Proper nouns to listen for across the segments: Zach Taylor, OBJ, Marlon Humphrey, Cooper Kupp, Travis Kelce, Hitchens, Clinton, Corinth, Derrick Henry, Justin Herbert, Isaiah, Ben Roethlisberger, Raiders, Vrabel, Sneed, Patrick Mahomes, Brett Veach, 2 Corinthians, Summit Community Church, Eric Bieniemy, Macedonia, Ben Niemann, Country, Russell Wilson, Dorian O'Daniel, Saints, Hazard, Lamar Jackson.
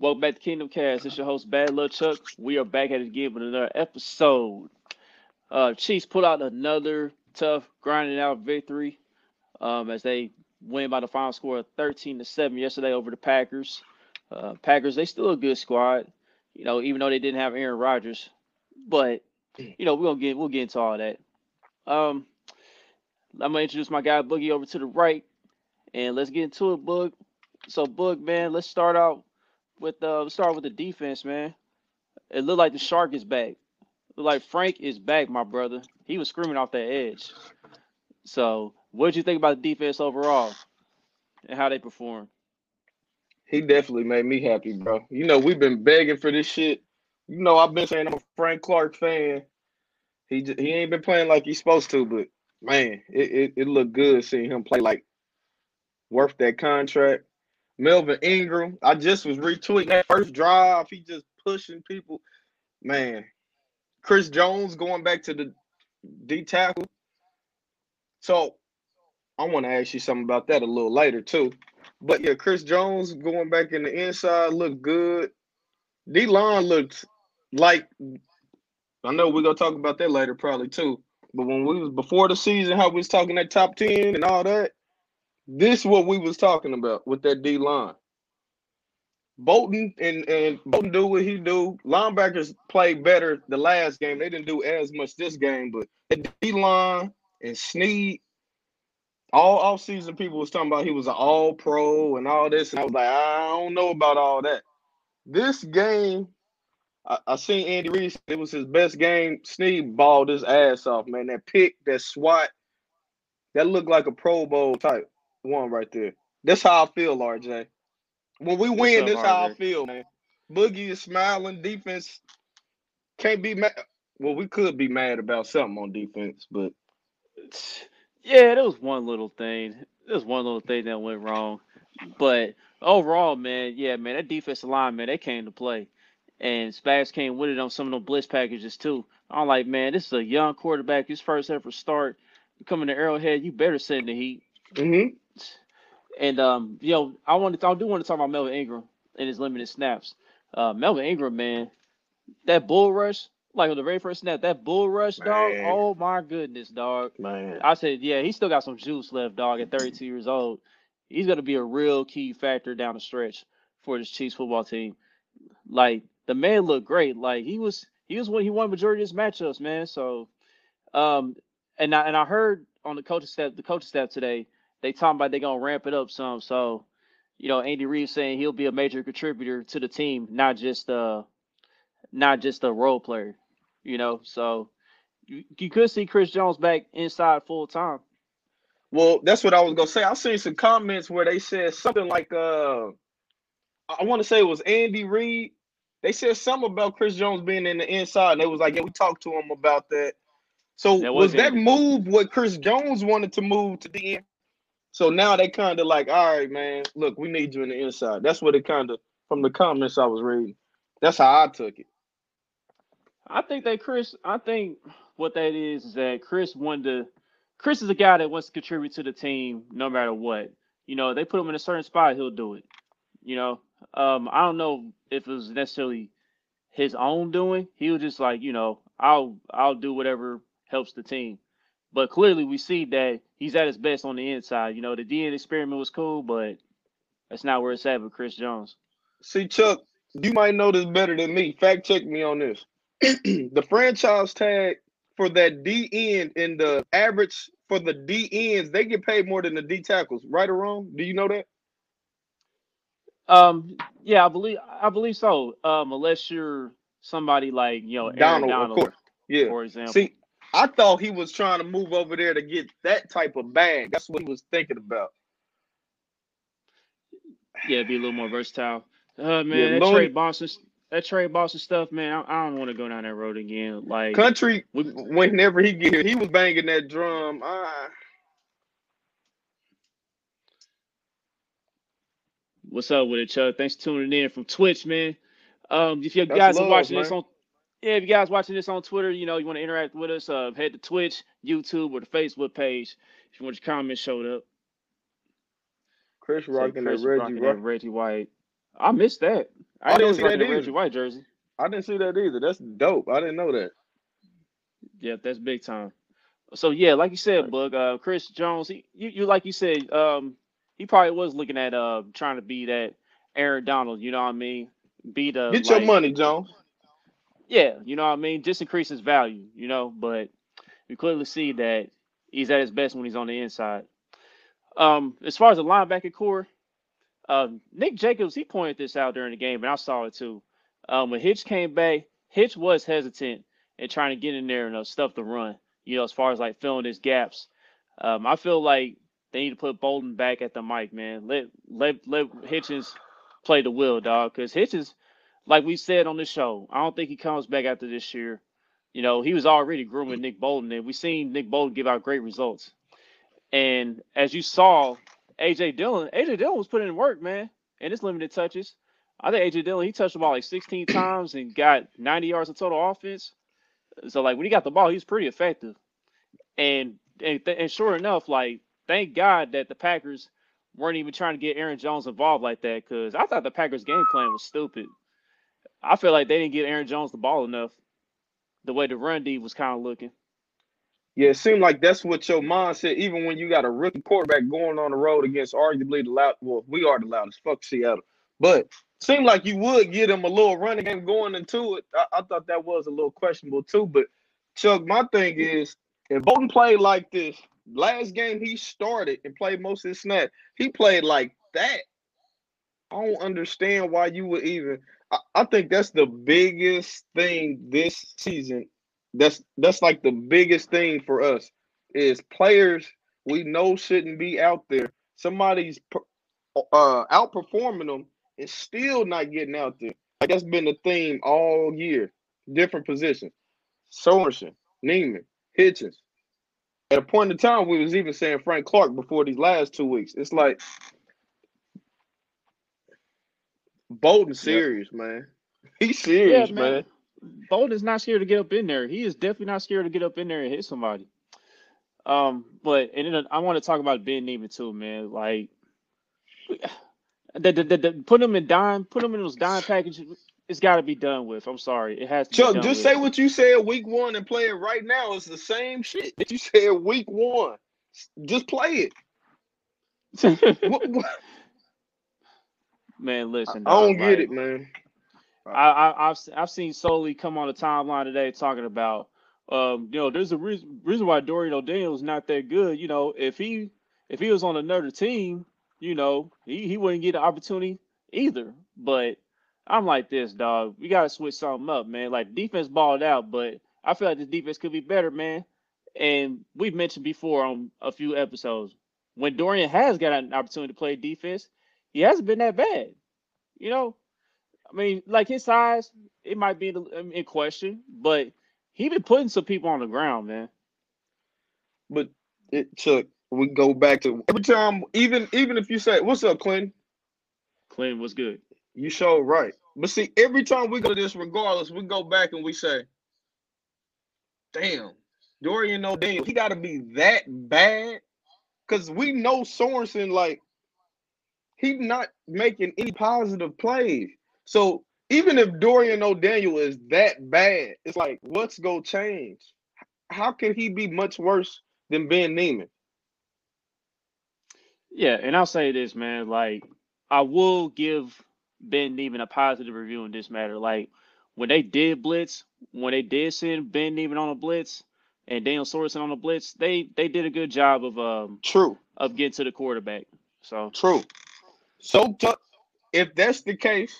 Welcome back to Kingdom Cast. It's your host, Bad Lil Chuck. We are back at it again with another episode. Chiefs pull out another tough, grinding out victory as they win by the final score of 13-7 yesterday over the Packers. Packers, they still a good squad, you know, even though they didn't have Aaron Rodgers. But, you know, we'll get into all that. I'm going to introduce my guy, Boogie, over to the right. And let's get into it, Boog. So, Boog, man, let's start out with the defense, man. It looked like the shark is back. Looked like Frank is back, my brother. He was screaming off that edge. So, what did you think about the defense overall and how they performed? He definitely made me happy, bro. You know, we've been begging for this shit. You know, I've been saying I'm a Frank Clark fan. He ain't been playing like he's supposed to, but, man, it looked good seeing him play like worth that contract. Melvin Ingram, I just was retweeting that first drive. He just pushing people. Man, Chris Jones going back to the D tackle. So I want to ask you something about that a little later too. But, yeah, Chris Jones going back in the inside looked good. D-line looked like – I know we're going to talk about that later probably too. But when we was before the season, how we was talking that top 10 and all that, this is what we was talking about with that D line. Bolton and Bolton do what he do. Linebackers played better the last game. They didn't do as much this game, but that D line and Sneed, all offseason people was talking about he was an all pro and all this. And I was like, I don't know about all that. This game, I seen Andy Reid. It was his best game. Sneed balled his ass off, man. That pick, that swat, that looked like a Pro Bowl type one right there. That's how I feel, RJ. When we win, that's how I feel, man. Boogie is smiling. Defense can't be mad. Well, we could be mad about something on defense, but yeah, there was one little thing. There's one little thing that went wrong, but overall, man, yeah, man, that defensive line, man, they came to play. And Spags came with it on some of them blitz packages, too. I'm like, man, this is a young quarterback. His first ever start. Coming to Arrowhead, you better send the heat. Mm-hmm. And, you know, I do want to talk about Melvin Ingram and his limited snaps. Melvin Ingram, man, that bull rush, like on the very first snap, that bull rush, dog, man. Oh, my goodness, dog. Man. I said, yeah, he still got some juice left, dog, at 32 years old. He's going to be a real key factor down the stretch for this Chiefs football team. Like, the man looked great. Like he was what he won majority of his matchups, man. So, and I heard on the coaching staff today, they talking about they're gonna ramp it up some. So, you know, Andy Reid saying he'll be a major contributor to the team, not just a role player, you know. So you could see Chris Jones back inside full time. Well, that's what I was gonna say. I seen some comments where they said something like, I want to say it was Andy Reid. They said something about Chris Jones being in the inside, and they was like, yeah, we talked to him about that. So that was that move what Chris Jones wanted to move to the end? So now they kind of like, all right, man, look, we need you in the inside. That's what it kind of, from the comments I was reading, that's how I took it. I think what that is that Chris is a guy that wants to contribute to the team no matter what. You know, they put him in a certain spot, he'll do it, you know. I don't know if it was necessarily his own doing. He was just like, you know, I'll do whatever helps the team. But clearly we see that he's at his best on the inside. You know, the DN experiment was cool, but that's not where it's at with Chris Jones. See, Chuck, you might know this better than me. Fact check me on this. The franchise tag for that DN and the average for the DNs, they get paid more than the D tackles, right or wrong? Do you know that? Yeah, I believe so. Unless you're somebody like, you know, Aaron Donald, yeah, for example. See, I thought he was trying to move over there to get that type of bag. That's what he was thinking about. Yeah, be a little more versatile. Man, yeah, that Trey Boston stuff, man. I don't want to go down that road again. Like Country, whenever he get here, he was banging that drum. What's up with it, Chuck? Thanks for tuning in from Twitch, man. If you guys watching this on Twitter, you know, you want to interact with us, head to Twitch, YouTube, or the Facebook page if you want your comments showed up. Chris rocking that Reggie White. I missed that. I didn't see that either. White jersey. I didn't see that either. That's dope. I didn't know that. Yeah, that's big time. So yeah, like you said, Bug, Chris Jones, you like you said, he probably was looking at trying to be that Aaron Donald. You know what I mean? Be the get your money, Jones. Yeah, you know what I mean. Just increase his value, you know. But you clearly see that he's at his best when he's on the inside. As far as the linebacker core, Nick Jacobs, he pointed this out during the game, and I saw it too. When Hitch came back, Hitch was hesitant and trying to get in there and stuff the run. You know, as far as like filling his gaps, I feel like they need to put Bolton back at the mic, man. Let Hitchens play the wheel, dog. Because Hitchens, like we said on the show, I don't think he comes back after this year. You know, he was already grooming Nick Bolton, and we seen Nick Bolton give out great results. And as you saw, AJ Dillon was putting in work, man, and it's limited touches. I think AJ Dillon, he touched the ball like 16 times and got 90 yards of total offense. So, like, when he got the ball, he was pretty effective. And sure enough, like, thank God that the Packers weren't even trying to get Aaron Jones involved like that, because I thought the Packers' game plan was stupid. I feel like they didn't get Aaron Jones the ball enough the way the run D was kind of looking. Yeah, it seemed like that's what your mind said, even when you got a rookie quarterback going on the road against arguably the loudest. Well, we are the loudest. Fuck Seattle. But – seemed like you would get him a little running game going into it. I thought that was a little questionable too. But, Chuck, my thing is, if Bolton played like this, last game he started and played most of his snaps, he played like that. I don't understand why you would even – I think that's the biggest thing this season. That's like the biggest thing for us is players we know shouldn't be out there. Somebody's outperforming them. It's still not getting out there. Like, that's been the theme all year. Different positions. Sorensen, Niemann, Hitchens. At a point in time, we was even saying Frank Clark before these last 2 weeks. It's like Bolton serious, man. He's serious, man. Bolton's not scared to get up in there. He is definitely not scared to get up in there and hit somebody. But I want to talk about Ben Niemann too, man. Like put them in dime. Put them in those dime packages. It's got to be done with. I'm sorry, it has to. Chuck, be done just with. Say what you said week one and play it right now. It's the same shit that you said week one. Just play it. What? Man, listen. I don't get it, man. I've seen Soli come on the timeline today talking about, there's a reason why Dorian O'Daniel is not that good. You know, if he was on another team. You know, he wouldn't get an opportunity either. But I'm like this, dog. We got to switch something up, man. Like, defense balled out, but I feel like this defense could be better, man. And we've mentioned before on a few episodes, when Dorian has got an opportunity to play defense, he hasn't been that bad. You know, I mean, like his size, it might be in question, but he's been putting some people on the ground, man. But it took. We go back to every time, even if you say, what's up, Clinton? Clinton, what's good? You sure right. But see, every time we go to this, regardless, we go back and we say, damn, Dorian O'Daniel, he got to be that bad? Because we know Sorensen, like, he's not making any positive plays. So even if Dorian O'Daniel is that bad, it's like, what's going to change? How can he be much worse than Ben Niemann? Yeah, and I'll say this, man. Like, I will give Ben Niemann a positive review in this matter. Like, when they did blitz, when they did send Ben Niemann on a blitz and Daniel Sorensen on a blitz, they did a good job of of getting to the quarterback. So true. So if that's the case,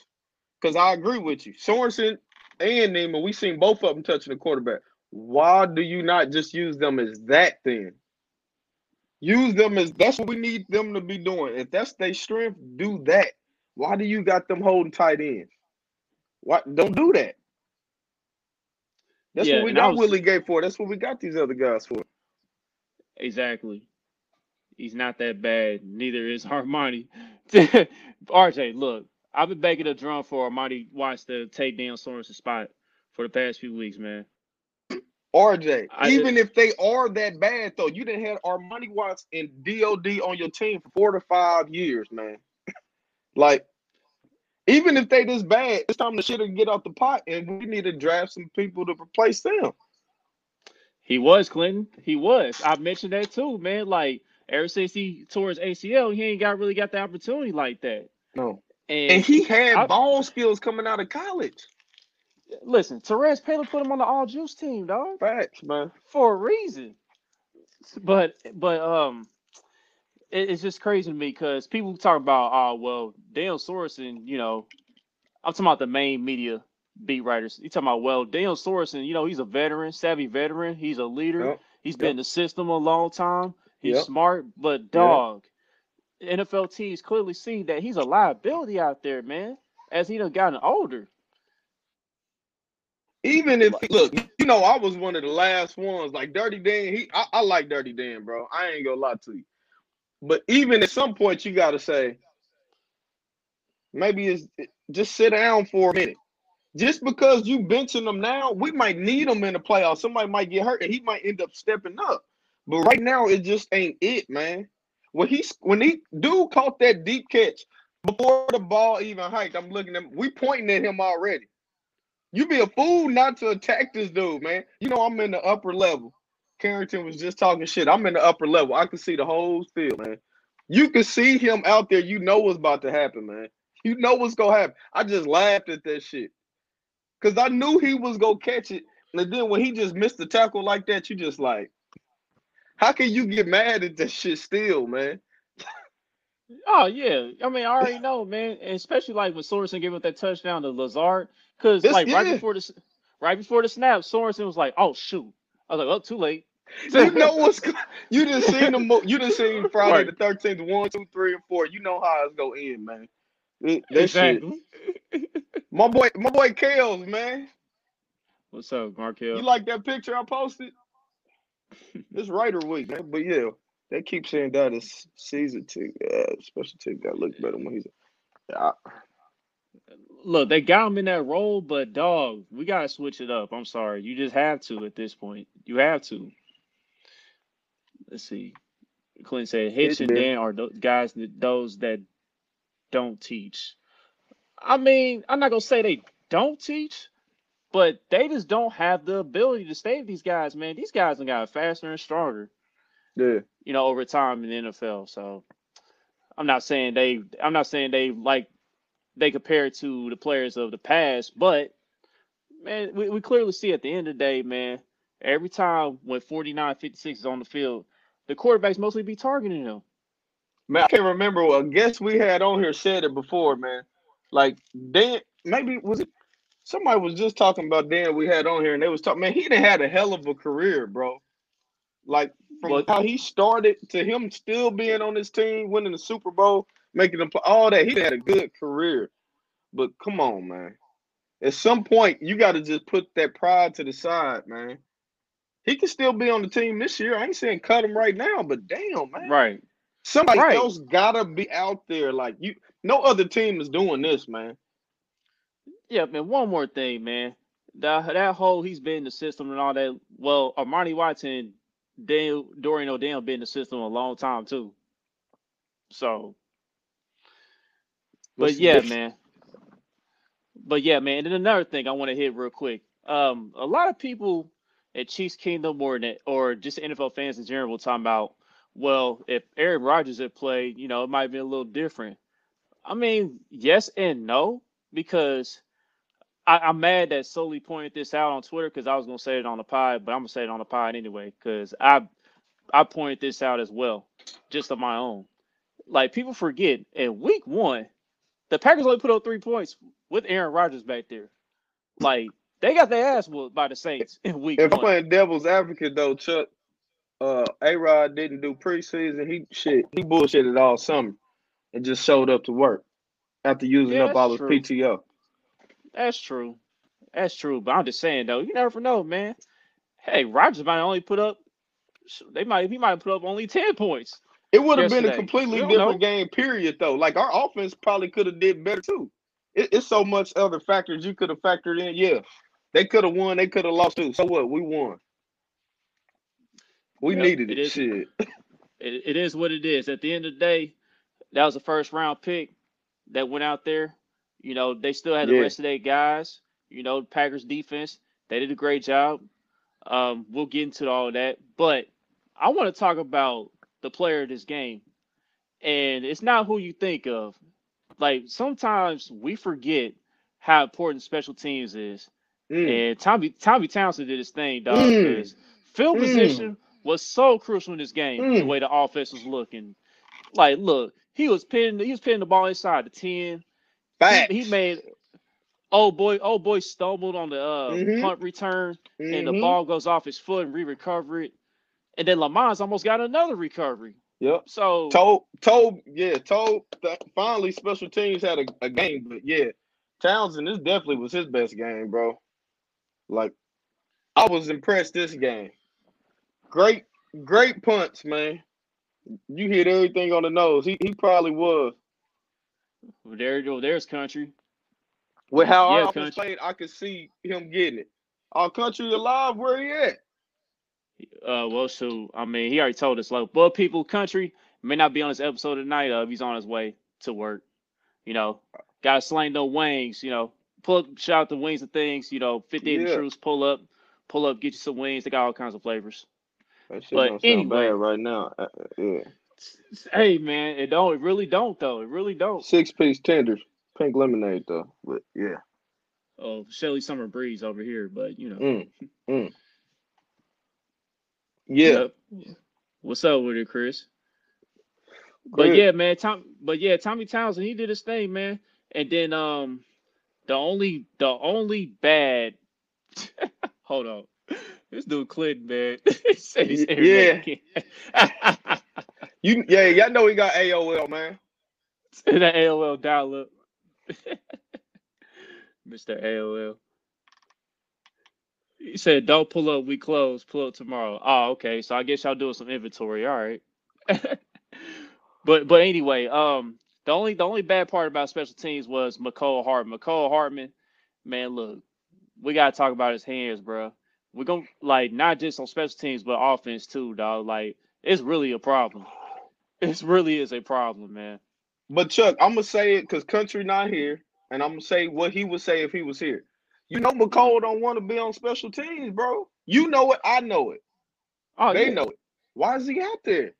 because I agree with you, Sorensen and Niemann, we seen both of them touching the quarterback. Why do you not just use them as that then? Use them as that's what we need them to be doing. If that's their strength, do that. Why do you got them holding tight ends? Why don't do that? That's what we got Willie Gay for. That's what we got these other guys for. Exactly. He's not that bad. Neither is Armani. RJ, look, I've been banging a drum for Armani Watts to take Dan Sorensen's spot for the past few weeks, man. RJ, if they are that bad, though, you didn't have Armani Watts and DOD on your team for 4 to 5 years, man. Like, Even if they this bad, it's time to shit and get out the pot, and we need to draft some people to replace them. He was, Clinton. He was. I mentioned that too, man. Like, ever since he tore his ACL, he ain't really got the opportunity like that. No. And he had ball skills coming out of college. Listen, Therese Paler put him on the all-juice team, dog. Facts, man. For a reason. But it's just crazy to me because people talk about, oh, well, Daniel Sorensen, you know, I'm talking about the main media beat writers. You're talking about, well, Daniel Sorensen, you know, he's a veteran, savvy veteran. He's a leader. Yep. He's been in the system a long time. He's smart. But, dog, NFL teams clearly see that he's a liability out there, man, as he done gotten older. Even if, look, you know, I was one of the last ones. Like, Dirty Dan, I like Dirty Dan, bro. I ain't gonna lie to you. But even at some point, you got to say, maybe just sit down for a minute. Just because you benching them now, we might need them in the playoffs. Somebody might get hurt, and he might end up stepping up. But right now, it just ain't it, man. When he caught that deep catch, before the ball even hiked, I'm looking at him. We pointing at him already. You be a fool not to attack this dude, man. You know I'm in the upper level. Carrington was just talking shit. I'm in the upper level. I can see the whole field, man. You can see him out there. You know what's about to happen, man. You know what's going to happen. I just laughed at that shit because I knew he was going to catch it. And then when he just missed the tackle like that, you just like, how can you get mad at that shit still, man? Oh, yeah. I mean, I already know, man. And especially like when Sorensen gave up that touchdown to Lazard. Because like right before the snap, Sorensen was like, "Oh shoot!" I was like, "Oh, too late." You know what's you didn't see you didn't see Friday the 13th 1, 2, 3, and 4. You know how it's gonna end, man. Shit. My boy Kales, man. What's up, Markel? You like that picture I posted? It's Writer Week, man. But yeah, they keep saying that it's season two, special team got look better when he's. Look, they got him in that role, but, dog, we got to switch it up. I'm sorry. You just have to at this point. You have to. Let's see. Clinton said, Hitch and Dan are those that don't teach. I mean, I'm not going to say they don't teach, but they just don't have the ability to stay with these guys, man. These guys have gotten faster and stronger, you know, over time in the NFL. So I'm not saying they like – they compare it to the players of the past, but man, we clearly see at the end of the day, man, every time when 49-56 is on the field, the quarterbacks mostly be targeting them. Man, I can't remember. I guess we had on here said it before, man. Like, Dan, maybe was it somebody was just talking about Dan we had on here, and they was talking, man, he done had a hell of a career, bro. Like, from how he started to him still being on this team, winning the Super Bowl, making them play, all that. He had a good career. But come on, man. At some point, you got to just put that pride to the side, man. He can still be on the team this year. I ain't saying cut him right now, but damn, man. Right. Somebody else got to be out there. Like, you. No other team is doing this, man. Yeah, man, one more thing, man. That whole he's been in the system and all that. Well, Armani Watson, Dorian O'Daniel been in the system a long time, too. So. But yeah, man. And then another thing I want to hit real quick. A lot of people at Chiefs Kingdom or just NFL fans in general talking about, well, if Aaron Rodgers had played, you know, it might have been a little different. I mean, yes and no, because I'm mad that Sully pointed this out on Twitter because I was going to say it on the pod, but I'm going to say it on the pod anyway because I pointed this out as well, just on my own. Like, people forget, in week one, the Packers only put up 3 points with Aaron Rodgers back there. Like, they got their ass whooped by the Saints in week one. If I'm playing devil's advocate, though, Chuck, A-Rod didn't do preseason. He bullshitted all summer and just showed up to work after using up all his PTO. That's true. But I'm just saying, though, you never know, man. Hey, Rodgers might only put up – he might put up only 10 points. It would have been a completely different game, period, though. Like, our offense probably could have did better, too. It's so much other factors you could have factored in. Yeah, they could have won. They could have lost, too. So what? We won. We needed it. Shit. It is what it is. At the end of the day, that was a first-round pick that went out there. You know, they still had the rest of their guys. You know, Packers defense, they did a great job. We'll get into all of that. But I want to talk about the player of this game. And it's not who you think of. Like, sometimes we forget how important special teams is. And Tommy Townsend did his thing, dog. Field position was so crucial in this game, the way the offense was looking. Like, look, he was pinning the ball inside the 10. He made old boy stumbled on the punt return, and the ball goes off his foot and recovered it. And then Lamont's almost got another recovery. Yep. So finally special teams had a game, but Townsend, this definitely was his best game, bro. Like, I was impressed this game. Great punts, man. You hit everything on the nose. He probably was. Well, there you go. There's Country. With how Country played, I could see him getting it. Our Country alive, where he at? He already told us, like, but people, Country may not be on this episode tonight. He's on his way to work. You know, gotta sling no wings. You know, pull up, shout out the wings and things. You know, 58 Truths, pull up, get you some wings. They got all kinds of flavors. That shit don't anyway, sound bad right now. Hey man, it don't. It really don't though. It really don't. 6-piece tenders, pink lemonade though. But yeah. Oh, Shelly Summer Breeze over here, but you know. Yeah. What's up with it, Chris? But yeah, man. Tommy Townsend, he did his thing, man. And then the only bad. Hold on, this dude Clinton, man. Y'all know he got AOL, man. That AOL dial-up, Mr. AOL. He said, don't pull up, we close, pull up tomorrow. Oh, okay. So I guess y'all doing some inventory. All right. but anyway, the only bad part about special teams was McCole Hardman. McCole Hardman, man, look, we gotta talk about his hands, bro. We're gonna, like, not just on special teams, but offense too, dog. Like, it's really a problem. It really is a problem, man. But Chuck, I'm gonna say it because Country not here, and I'm gonna say what he would say if he was here. You know McCole don't want to be on special teams, bro. You know it. I know it. Oh, they know it. Why is he out there?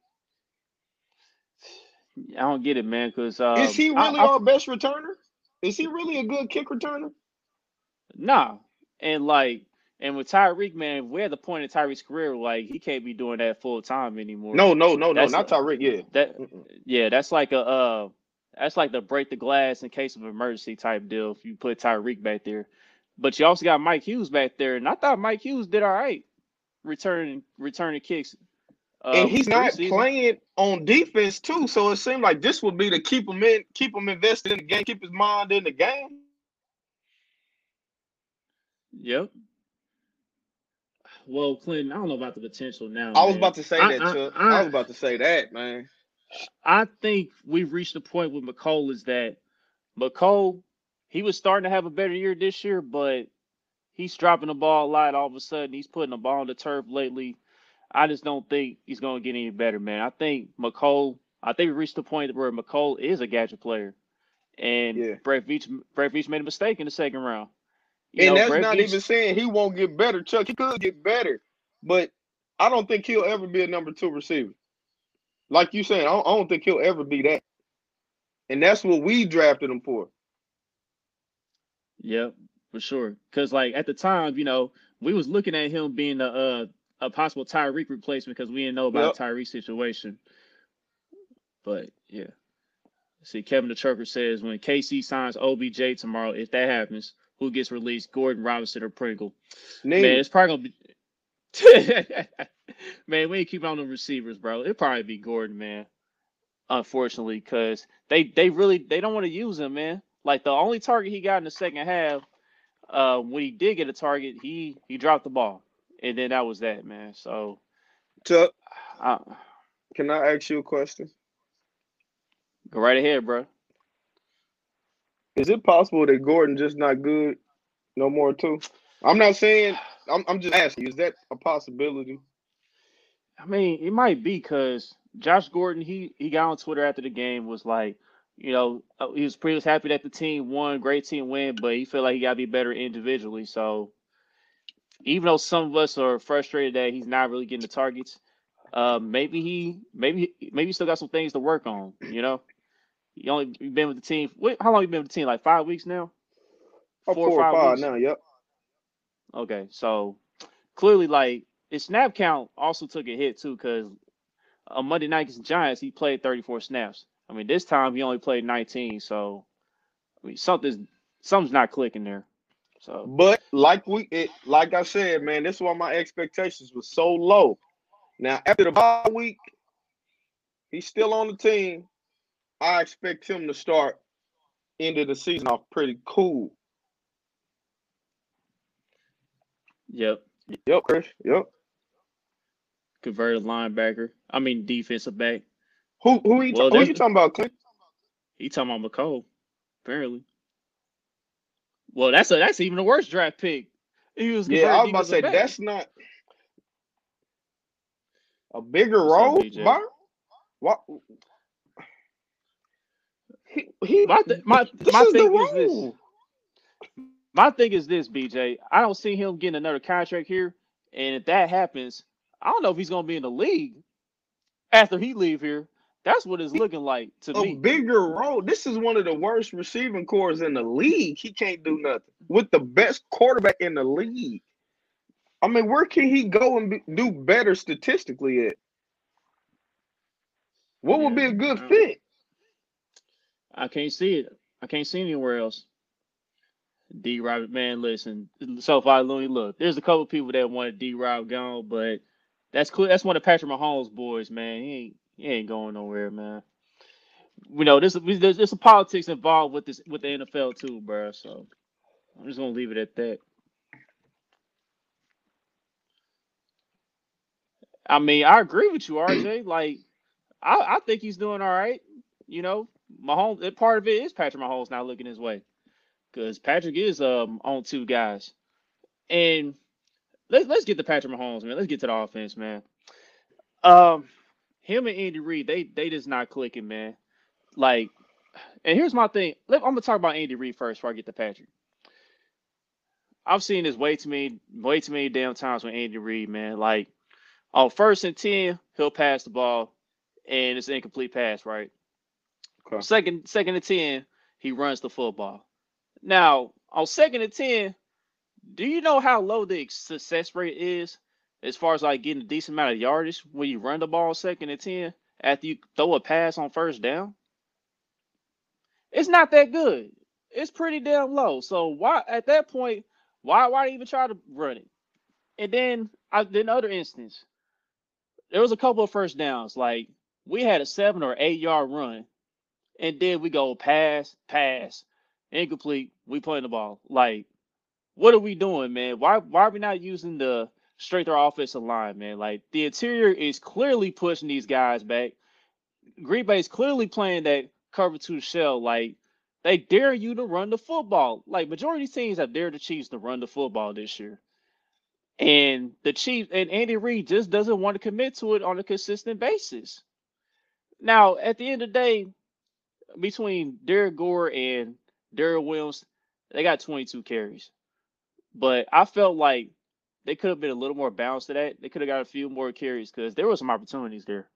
I don't get it, man. Because is he really our best returner? Is he really a good kick returner? Nah. And with Tyreek, man, we're at the point in Tyreek's career, like, he can't be doing that full time anymore. No, not Tyreek. Yeah, that's like a that's like the break the glass in case of emergency type deal. If you put Tyreek back there. But you also got Mike Hughes back there, and I thought Mike Hughes did all right returning kicks. And he's not playing on defense too, so it seemed like this would be to keep him invested in the game, keep his mind in the game. Yep. Well, Clinton, I don't know about the potential now. I was about to say that, Chuck. I was about to say that, man. I think we've reached the point with McCole is that McCole – he was starting to have a better year this year, but he's dropping the ball a lot all of a sudden. He's putting the ball on the turf lately. I just don't think he's going to get any better, man. I think we reached the point where McCole is a gadget player. And Brett Veach made a mistake in the second round. Even saying he won't get better, Chuck. He could get better, but I don't think he'll ever be a number 2 receiver. Like you saying, I don't think he'll ever be that. And that's what we drafted him for. Yeah, for sure. Because, like, at the time, you know, we was looking at him being a possible Tyreek replacement because we didn't know about the Tyreek situation. But, yeah. See, Kevin the Trucker says, when KC signs OBJ tomorrow, if that happens, who gets released, Gordon, Robinson, or Pringle? Man, it's probably going to be – man, we ain't keep on the receivers, bro. It'd probably be Gordon, man, unfortunately, because they don't want to use him, man. Like, the only target he got in the second half, when he did get a target, he dropped the ball. And then that was that, man. So, Chuck, can I ask you a question? Go right ahead, bro. Is it possible that Gordon just not good no more, too? I'm not saying – I'm just asking you, is that a possibility? I mean, it might be because Josh Gordon, he got on Twitter after the game, was like, you know, he was pretty happy that the team won, great team win, but he felt like he got to be better individually. So even though some of us are frustrated that he's not really getting the targets, maybe he still got some things to work on, you know. He only been with the team. How long you been with the team? Like 5 weeks now? Four or five weeks now, yep. Okay, so clearly, like, his snap count also took a hit, too, because on Monday night against the Giants, he played 34 snaps. I mean, this time he only played 19, so I mean, something's not clicking there. So, but like I said, man, this is why my expectations were so low. Now, after the bye week, he's still on the team. I expect him to start end of the season off pretty cool. Yep. Yep, Chris. Yep. Converted linebacker. I mean defensive back. Who you talking about, Clint? He talking about McCole, apparently. Well, that's even a worse draft pick. He was I was about to say back. That's not a bigger role, Byron? What? My thing is this, BJ. I don't see him getting another contract here, and if that happens, I don't know if he's going to be in the league after he leave here. That's what it's looking like to me. A bigger role. This is one of the worst receiving corps in the league. He can't do nothing with the best quarterback in the league. I mean, where can he go and do better statistically at? What would be a good fit? I can't see it. I can't see anywhere else. D. Rob, man, listen. So far, Looney, look. There's a couple people that wanted D. Rob gone, but that's cool. That's one of Patrick Mahomes' boys, man. He ain't going nowhere, man. You know, there's some politics involved with the NFL too, bro. So I'm just gonna leave it at that. I mean, I agree with you, RJ. Like, I think he's doing all right. You know, Mahomes. Part of it is Patrick Mahomes not looking his way. Because Patrick is on two guys. And let's get to Patrick Mahomes, man. Let's get to the offense, man. Him and Andy Reid, they just not clicking, man. Like, and here's my thing. I'm going to talk about Andy Reid first before I get to Patrick. I've seen this way too many damn times with Andy Reid, man. Like, on 1st and 10, he'll pass the ball, and it's an incomplete pass, right? Okay. Second and 10, he runs the football. Now, on 2nd and 10, do you know how low the success rate is as far as, like, getting a decent amount of yardage when you run the ball 2nd and 10 after you throw a pass on 1st down? It's not that good. It's pretty damn low. So, why at that point, why even try to run it? And then, in other instance, there was a couple of 1st downs. Like, we had a 7- or 8-yard run, and then we go pass. Incomplete. We playing the ball. Like, what are we doing, man? Why are we not using the strength of our offensive line, man? Like, the interior is clearly pushing these guys back. Green Bay is clearly playing that cover 2 shell. Like, they dare you to run the football. Like, majority of teams have dared the Chiefs to run the football this year. And the Chiefs and Andy Reid just doesn't want to commit to it on a consistent basis. Now, at the end of the day, between Derek Gore and Darrell Williams, they got 22 carries. But I felt like they could have been a little more balanced to that. They could have got a few more carries because there were some opportunities there.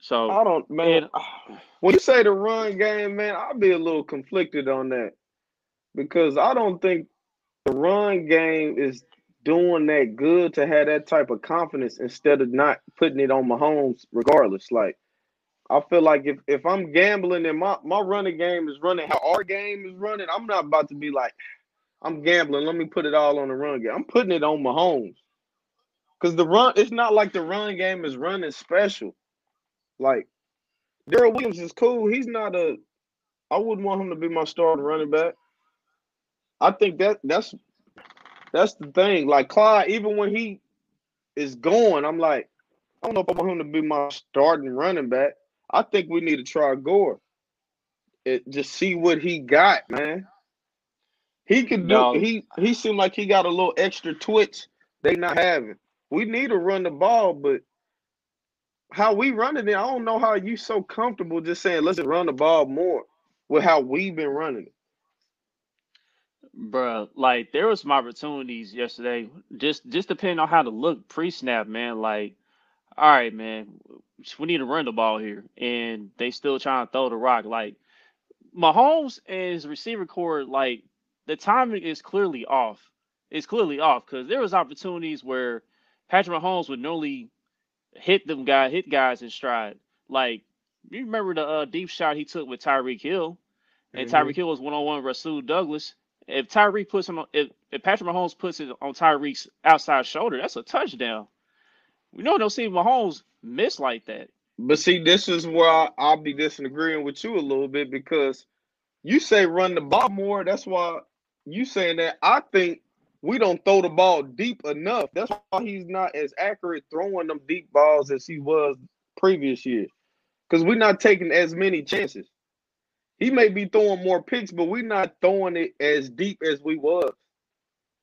So I don't, man. And when you say the run game, man, I'll be a little conflicted on that because I don't think the run game is doing that good to have that type of confidence instead of not putting it on Mahomes regardless. Like, I feel like if I'm gambling and my running game is running how our game is running, I'm not about to be like, I'm gambling, let me put it all on the run game. I'm putting it on Mahomes. Because the run, it's not like the run game is running special. Like, Darrell Williams is cool. He's not I wouldn't want him to be my starting running back. I think that's the thing. Like, Clyde, even when he is going, I'm like, I don't know if I want him to be my starting running back. I think we need to try Gore. Just see what he got, man. He could do. No. He seemed like he got a little extra twitch they not having. We need to run the ball, but how we running it, I don't know how you so comfortable just saying let's just run the ball more with how we've been running it. Bruh, like, there was some opportunities yesterday. Just depending on how to look pre-snap, man. Like, all right, man, we need to run the ball here. And they still trying to throw the rock. Like, Mahomes and his receiver core, like, the timing is clearly off. It's clearly off because there was opportunities where Patrick Mahomes would normally hit guys in stride. Like, you remember the deep shot he took with Tyreek Hill, and Tyreek Hill was one-on-one with Rasul Douglas. If Tyreek puts him on, if Patrick Mahomes puts it on Tyreek's outside shoulder, that's a touchdown. We don't see Mahomes miss like that. But see, this is where I'll be disagreeing with you a little bit because you say run the ball more. That's why you saying that. I think we don't throw the ball deep enough. That's why he's not as accurate throwing them deep balls as he was previous year because we're not taking as many chances. He may be throwing more picks, but we're not throwing it as deep as we was.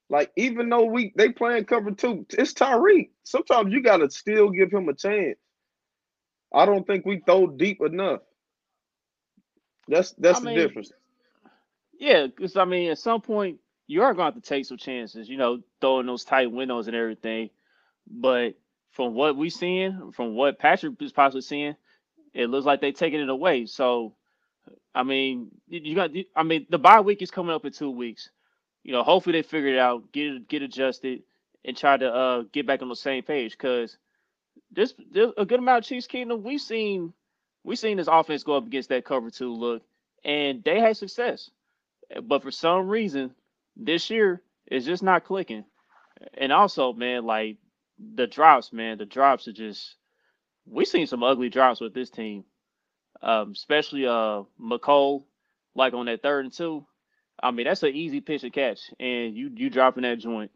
Like, even though they playing cover two, it's Tyreek. Sometimes you got to still give him a chance. I don't think we throw deep enough. That's the difference. Yeah, because, I mean, at some point, you are going to have to take some chances, you know, throwing those tight windows and everything. But from what we're seeing, from what Patrick is possibly seeing, it looks like they're taking it away. So, I mean, the bye week is coming up in 2 weeks. You know, hopefully they figure it out, get adjusted, and try to get back on the same page. Because there's a good amount of Chiefs Kingdom we've seen this offense go up against that cover two look, and they had success. But for some reason, this year it's just not clicking. And also, man, like the drops are just. We've seen some ugly drops with this team. Especially McCole, like on that 3rd and 2. I mean, that's an easy pitch to catch, and you dropping that joint.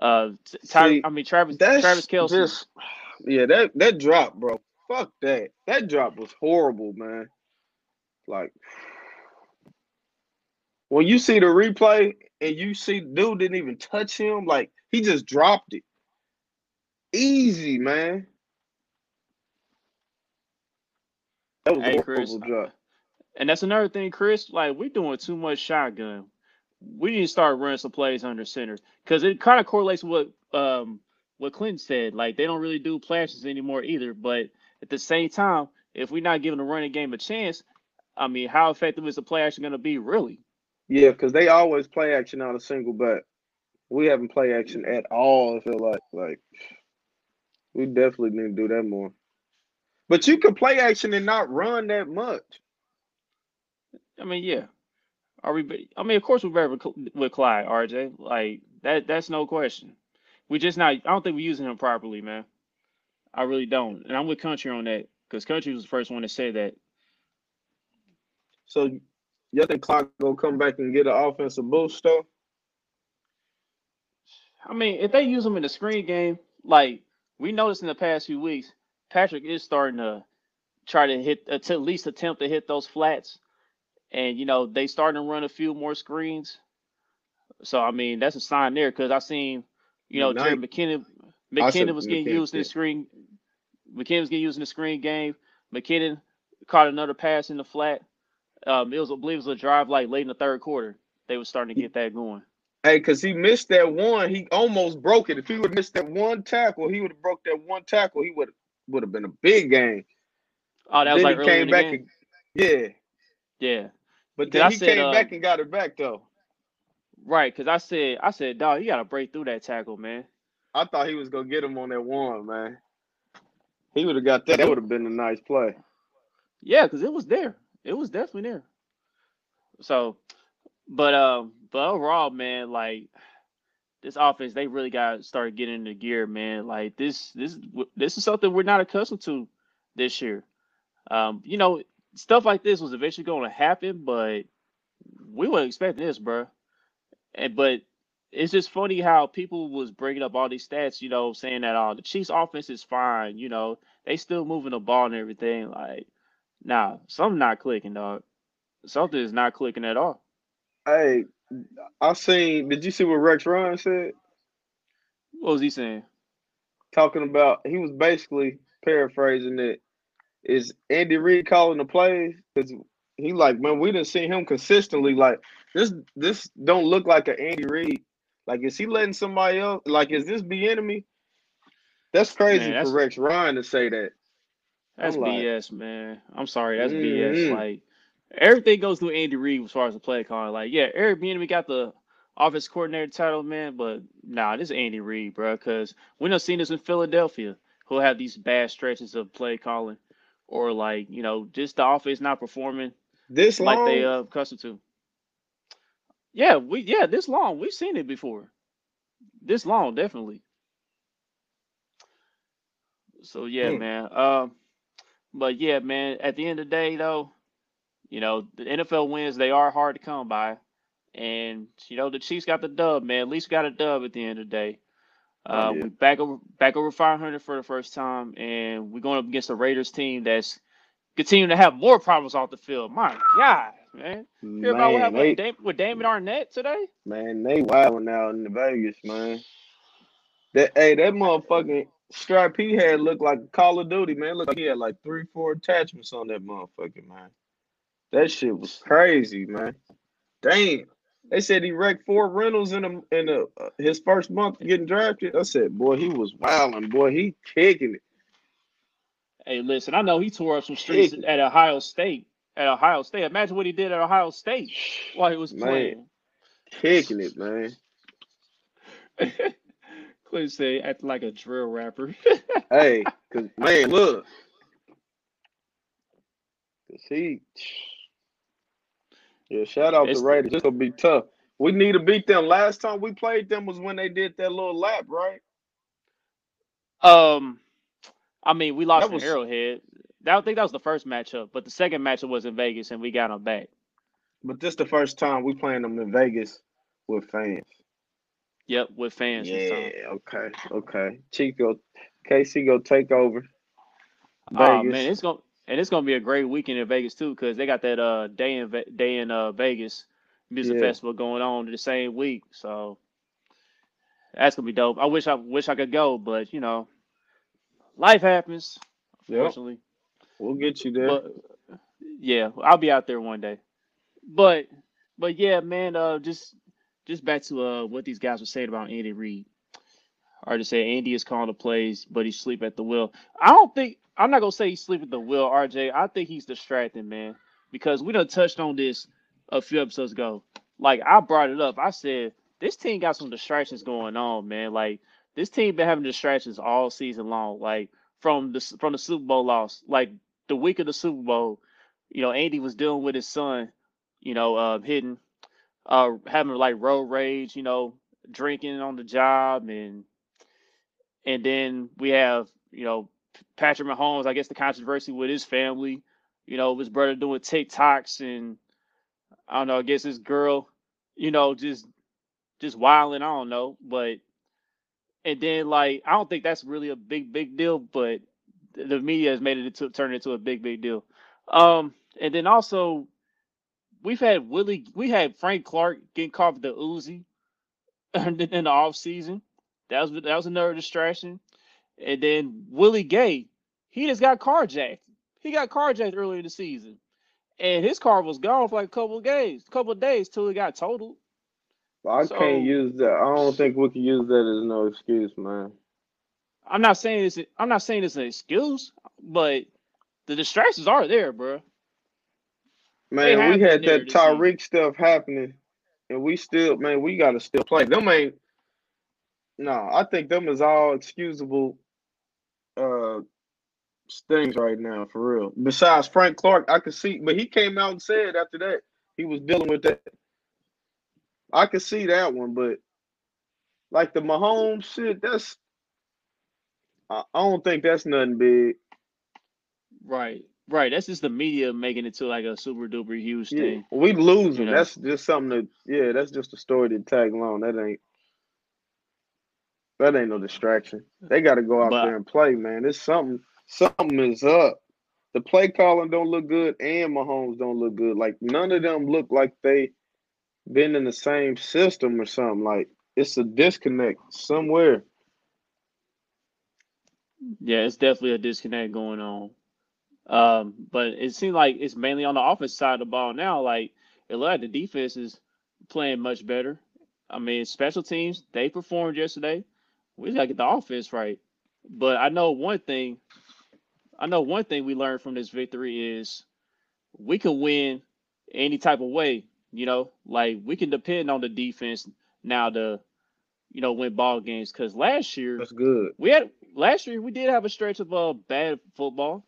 Travis Kelce. Yeah, that drop, bro. Fuck that. That drop was horrible, man. Like, when you see the replay and you see dude didn't even touch him, like, he just dropped it. Easy, man. That was a horrible drop. And that's another thing, Chris. Like, we're doing too much shotgun. We need to start running some plays under center because it kind of correlates with what Clinton said. Like, they don't really do flashes anymore either. But at the same time, if we're not giving the running game a chance, I mean, how effective is the play action going to be really? Yeah, because they always play action out of single back. We haven't play action at all. I feel like we definitely need to do that more. But you can play action and not run that much. I mean, yeah. Of course we're better with Clyde, RJ. Like, that's no question. I don't think we're using him properly, man. I really don't. And I'm with Country on that because Country was the first one to say that. So, you think Clyde going to come back and get an offensive boost, though? I mean, if they use him in the screen game, like, we noticed in the past few weeks, Patrick is starting to try to attempt to hit those flats. And, you know, they starting to run a few more screens. So, I mean, that's a sign there because I've seen, you know, Jerry McKinnon. McKinnon was getting used in the screen game. McKinnon caught another pass in the flat. I believe it was a drive like late in the 3rd quarter. They were starting to get that going. Hey, because he missed that one. He almost broke it. If he would have missed that one tackle, he would have broke that one tackle. He would have been a big game. Oh, that was like early in the game? Yeah. But then he came back and got it back, though. Right, because I said, dog, you got to break through that tackle, man. I thought he was going to get him on that one, man. He would have got that. That would have been a nice play. Yeah, because it was there. It was definitely there. So, but overall, man, like, this offense, they really got to start getting into gear, man. Like, this is something we're not accustomed to this year. You know, stuff like this was eventually going to happen, but we weren't expecting this, bro. But it's just funny how people was bringing up all these stats, you know, saying that the Chiefs' offense is fine, you know, they still moving the ball and everything. Like, nah, something's not clicking, dog. Something is not clicking at all. Hey, did you see what Rex Ryan said? What was he saying? Talking about, he was basically paraphrasing it, is Andy Reid calling the plays? Because he like, man, we didn't see him consistently. Like, this don't look like an Andy Reid. Like, is he letting somebody else? Like, is this Bieniemy? That's crazy, man, for Rex Ryan to say that. That's like, BS, man. I'm sorry, that's BS. Like, everything goes through Andy Reid as far as the play calling. Like, yeah, Eric Bieniemy got the offense coordinator title, man, but nah, this is Andy Reid, bro, because we done seen this in Philadelphia, who have these bad stretches of play calling or, like, you know, just the offense not performing this like long? They accustomed to. Yeah, this long. We've seen it before. This long, definitely. So, yeah, man. But, yeah, man, at the end of the day, though, you know, the NFL wins, they are hard to come by. And, you know, the Chiefs got the dub, man. At least got a dub at the end of the day. We're back over 500 for the first time, and we're going up against a Raiders team that's continuing to have more problems off the field. My God, man. Hear about what happened with Damon Arnett today? Man, they wilding out in the Vegas, man. That motherfucking strap he had looked like Call of Duty, man. Looked like he had like 3-4 attachments on that motherfucking, man. That shit was crazy, man. Damn. They said he wrecked 4 rentals in his first month getting drafted. I said, boy, he was wilding. Boy, he kicking it. Hey, listen, I know he tore up some streets at Ohio State. Imagine what he did at Ohio State while he was playing. Kicking it, man. Clinton said, acting like a drill rapper. Hey, because, man, look. Because he... Yeah, shout out to Raiders. This will be tough. We need to beat them. Last time we played them was when they did that little lap, right? I mean, we lost to Arrowhead. I don't think that was the first matchup, but the second matchup was in Vegas, and we got them back. But this the first time we playing them in Vegas with fans. Yep, with fans. Yeah, okay. KC go take over. Oh, man, it's gonna be a great weekend in Vegas too, because they got that day in Vegas music festival going on the same week. So that's gonna be dope. I wish I could go, but you know, life happens. Unfortunately, we'll get you there. But, yeah, I'll be out there one day. But yeah, man. Just back to what these guys were saying about Andy Reid. I already said Andy is calling the plays, but he's sleep at the wheel. I'm not going to say he's sleeping at the wheel, RJ. I think he's distracted, man, because we done touched on this a few episodes ago. Like, I brought it up. I said, this team got some distractions going on, man. Like, this team been having distractions all season long, like, from the Super Bowl loss. Like, the week of the Super Bowl, you know, Andy was dealing with his son, you know, having, like, road rage, you know, drinking on the job. And then we have, you know, Patrick Mahomes, I guess the controversy with his family, you know, his brother doing TikToks and I don't know, I guess his girl, you know, just wilding, I don't know. But and then like I don't think that's really a big deal, but the media has made it turn into a big deal. And then also we had Frank Clark getting caught with the Uzi in the offseason. That was another distraction. And then Willie Gay, he just got carjacked. He got carjacked earlier in the season. And his car was gone for like a couple of days till it got totaled. Can't use that. I don't think we can use that as no excuse, man. I'm not saying it's an excuse, but the distractions are there, bro. Man, we had that Tyreek stuff happening, and we still, man, we gotta still play. Them ain't. No, I think them is all excusable things right now, for real. Besides Frank Clark, I could see, but he came out and said after that he was dealing with that. I could see that one, but like the Mahomes shit, that's I don't think that's nothing big. Right. That's just the media making it to like a super duper huge thing. We losing. You know? That's just something that's just a story to tag along. That ain't no distraction. They got to go out there and play, man. It's something is up. The play calling don't look good, and Mahomes don't look good. Like, none of them look like they been in the same system or something. Like, it's a disconnect somewhere. Yeah, it's definitely a disconnect going on. But it seems like it's mainly on the offense side of the ball now. Like, it looked like the defense is playing much better. I mean, special teams, they performed yesterday. We just got to get the offense right. But I know one thing we learned from this victory is we can win any type of way, you know. Like, we can depend on the defense now to, you know, win ball games. Because last year, that's good. We did have a stretch of bad football,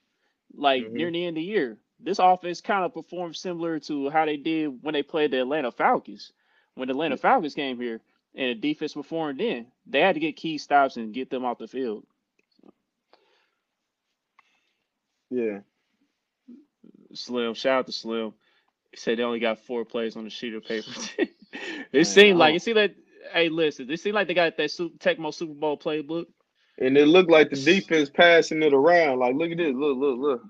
like near the end of the year. This offense kind of performed similar to how they did when they played the Atlanta Falcons. When the Atlanta Falcons came here and the defense performed then, they had to get key stops and get them off the field. Yeah. Slim, shout out to Slim. He said they only got 4 plays on the sheet of paper. It seemed like they got that Tecmo Super Bowl playbook. And it looked like the defense passing it around. Like, look at this. Look.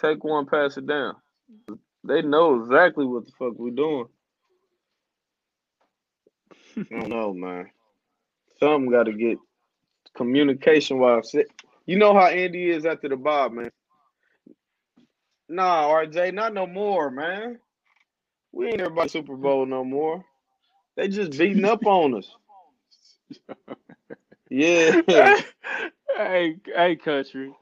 Take one, pass it down. They know exactly what the fuck we're doing. I don't know, man. Something got to get communication-wise. You know how Andy is after the bye, man. Nah, RJ, not no more, man. We ain't everybody Super Bowl no more. They just beating up on us. Yeah. hey, Country,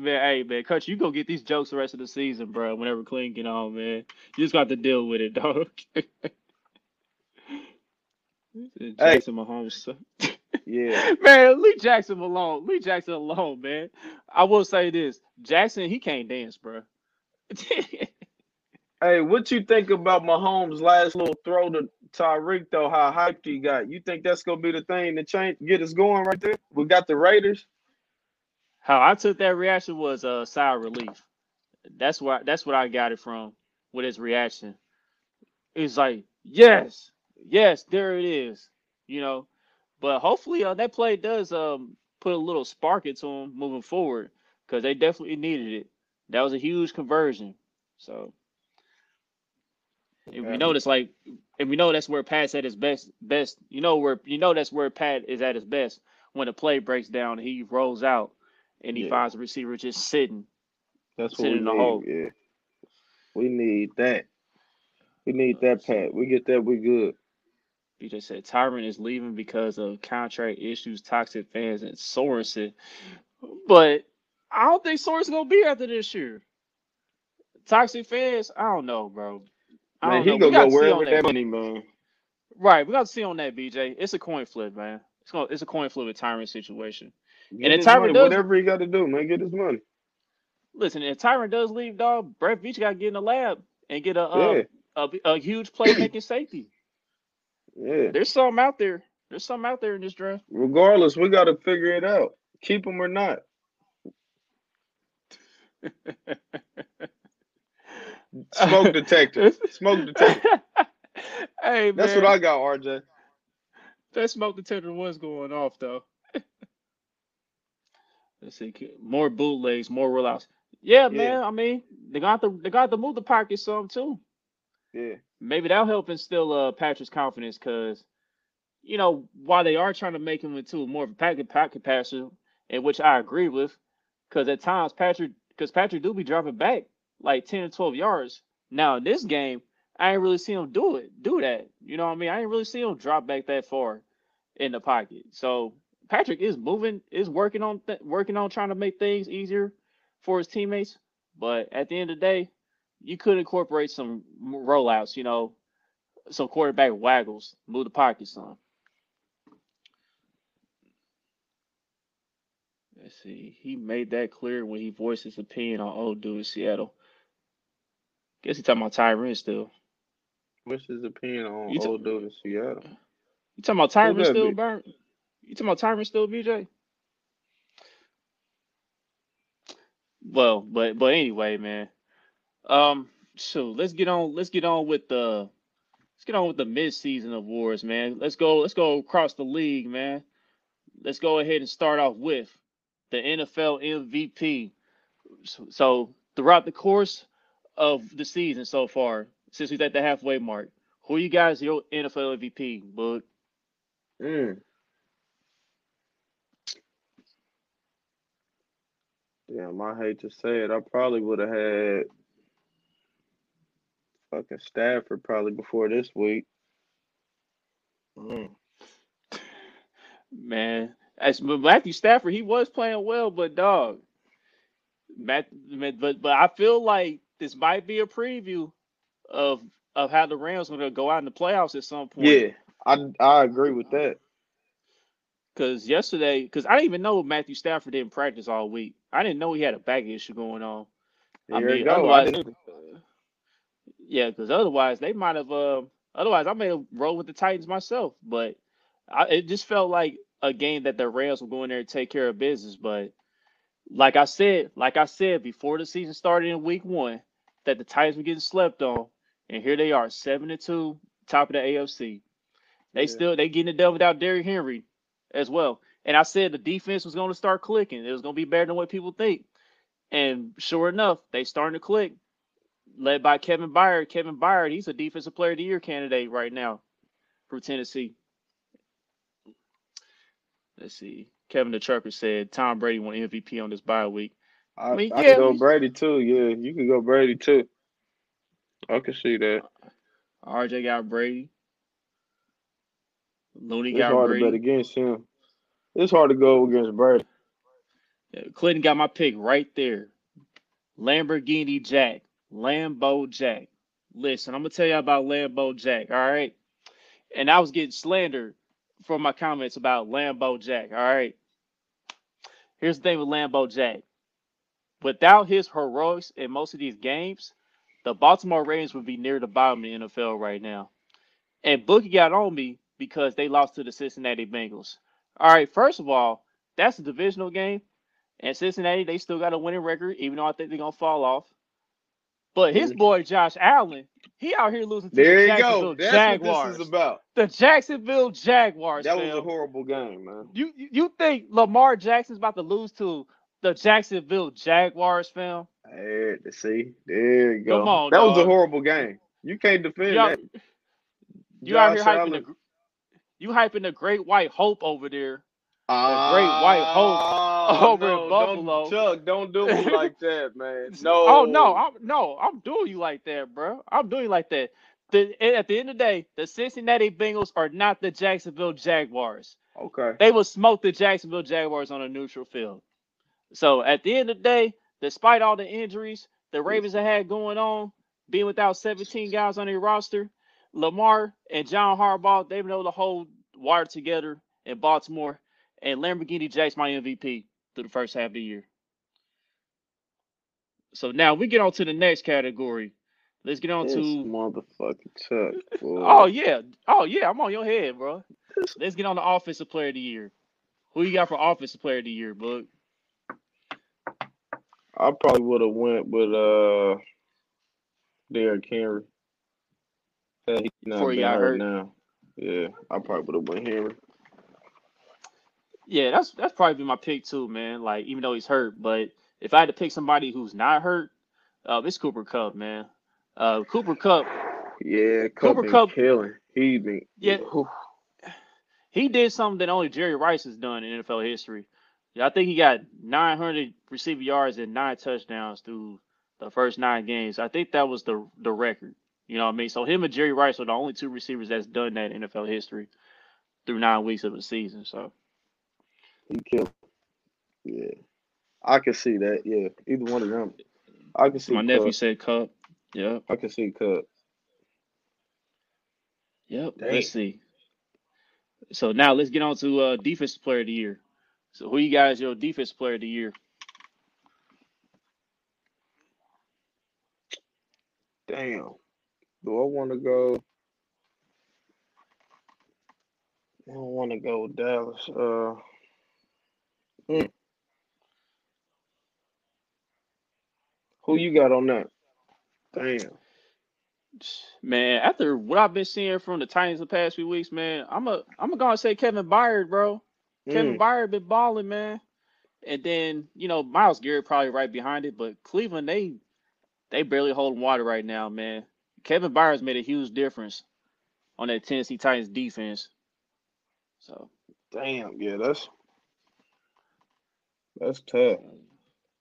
man. Hey, man, Country, you go get these jokes the rest of the season, bro, whenever Clinton get on, man. You just got to deal with it, dog. Jackson Mahomes. Yeah. Man, leave Jackson alone, man. I will say this. Jackson, he can't dance, bro. Hey, what you think about Mahomes' last little throw to Tyreek, though, how hyped he got? You think that's going to be the thing to get us going right there? We got the Raiders. How I took that reaction was a sigh of relief. That's what I got it from with his reaction. It's like, yes, there it is, you know. But hopefully that play does put a little spark into them moving forward, because they definitely needed it. That was a huge conversion. So, and we know that's like, and we know that's where Pat's at his best. That's where Pat is at his best, when the play breaks down, he rolls out and he finds the receiver just sitting. That's what we need. In the hole. Yeah, we need that. We need that, Pat. We get that. We good. BJ said Tyron is leaving because of contract issues, toxic fans, and Sorensen. But I don't think Sorensen gonna be after this year. Toxic fans, I don't know, bro. He gonna go wherever that money, man. Right, we got to see on that, BJ. It's a coin flip, man. It's a coin flip with Tyron's situation. Whatever he got to do, man, get his money. Listen, if Tyron does leave, dog, Brett Beach got to get in the lab and get a huge playmaking safety. Yeah, there's something out there. There's something out there in this draft. Regardless, we got to figure it out. Keep them or not. Smoke detector. Smoke detector. Hey, man. That's what I got, RJ. That smoke detector was going off, though. Let's see. More bootlegs, more rollouts. Yeah, man. I mean, they got to move the pocket some, too. Yeah. Maybe that'll help instill Patrick's confidence, because, you know, while they are trying to make him into more of a pocket passer, in which I agree with, because at times Patrick do be dropping back like 10 or 12 yards. Now in this game, I ain't really seen him do that. You know what I mean? I ain't really seen him drop back that far in the pocket. So Patrick is moving, is working on trying to make things easier for his teammates. But at the end of the day, you could incorporate some rollouts, you know, some quarterback waggles, move the pocket some. Let's see. He made that clear when he voiced his opinion on old dude in Seattle. Guess he's talking about Tyron still. What's his opinion on old dude in Seattle? You talking about Tyron still, Burn? You talking about Tyron still, BJ? Well, but anyway, man. So let's get on with the midseason awards, man. Let's go across the league, man. Let's go ahead and start off with the NFL MVP. So throughout the course of the season so far, since we're at the halfway mark, who are you guys your NFL MVP, Boog? Damn, I hate to say it. I probably would have had fucking Stafford probably before this week. Man, as Matthew Stafford, he was playing well, but dog, but I feel like this might be a preview of how the Rams are going to go out in the playoffs at some point. Yeah, I agree with that. Because yesterday, because I didn't even know Matthew Stafford didn't practice all week. I didn't know he had a back issue going on. Because otherwise they might have. Otherwise, I may have rolled with the Titans myself. But it just felt like a game that the Rams were going there to take care of business. But like I said before the season started in Week One, that the Titans were getting slept on, and here they are, 7-2, top of the AFC. They getting it done without Derrick Henry as well. And I said the defense was going to start clicking. It was going to be better than what people think. And sure enough, they starting to click, led by Kevin Byard. Kevin Byard, he's a Defensive Player of the Year candidate right now for Tennessee. Let's see. Kevin the Trucker said Tom Brady won MVP on this bye week. I mean, I could go Brady too. Yeah, you could go Brady too. I can see that. RJ got Brady. Looney got Brady. It's hard to bet against him. It's hard to go against Brady. Yeah, Clinton got my pick right there. Lamborghini Jack. Lambo Jack. Listen, I'm going to tell you about Lambo Jack, all right? And I was getting slandered for my comments about Lambo Jack, all right? Here's the thing with Lambo Jack. Without his heroics in most of these games, the Baltimore Ravens would be near the bottom of the NFL right now. And Boogie got on me because they lost to the Cincinnati Bengals. All right, first of all, that's a divisional game. And Cincinnati, they still got a winning record, even though I think they're going to fall off. But his boy, Josh Allen, he out here losing to the Jacksonville Jaguars. What this is about. The Jacksonville Jaguars, That was a horrible game, man. You think Lamar Jackson's about to lose to the Jacksonville Jaguars, fam? There, see? There you go. Come on, that was a horrible game. You can't defend that. You out here hyping the great white hope over there. The great white hope over in Buffalo. Chuck, don't do me like that, man. No. Oh, no. I'm doing you like that, bro. I'm doing you like that. At the end of the day, the Cincinnati Bengals are not the Jacksonville Jaguars. Okay. They will smoke the Jacksonville Jaguars on a neutral field. So, at the end of the day, despite all the injuries the Ravens have had going on, being without 17 guys on their roster, Lamar and John Harbaugh, they've been able to hold water together in Baltimore. And Lamborghini Jack's my MVP through the first half of the year. So now we get on to the next category. Let's get on to motherfucking Chuck. Boy. Oh yeah, I'm on your head, bro. Let's get on the Offensive Player of the Year. Who you got for Offensive Player of the Year, Boog? I probably would have went with Derrick Henry. Before he got hurt now. Yeah, I probably would have went Henry. Yeah, that's probably been my pick too, man. Like, even though he's hurt, but if I had to pick somebody who's not hurt, it's Cooper Kupp, man. Cooper Kupp. Yeah, Cooper Kupp killing. He did something that only Jerry Rice has done in NFL history. I think he got 900 receiving yards and 9 touchdowns through the first 9 games. I think that was the record. You know what I mean? So him and Jerry Rice are the only 2 receivers that's done that in NFL history through 9 weeks of the season. So. He killed. Yeah. I can see that. Yeah. Either one of them. I can see my nephew said Cup. Yeah. I can see Cup. Yep. Dang. Let's see. So now let's get on to Defensive Player of the Year. So who you guys your Defensive Player of the Year? Damn. Do I want to go? I don't want to go with Dallas. Who you got on that? Damn. Man, after what I've been seeing from the Titans the past few weeks, man, I'm gonna say Kevin Byard, bro. Kevin Byard been balling, man. And then, you know, Myles Garrett probably right behind it, but Cleveland, they barely holding water right now, man. Kevin Byard's made a huge difference on that Tennessee Titans defense. So damn, yeah, that's tough.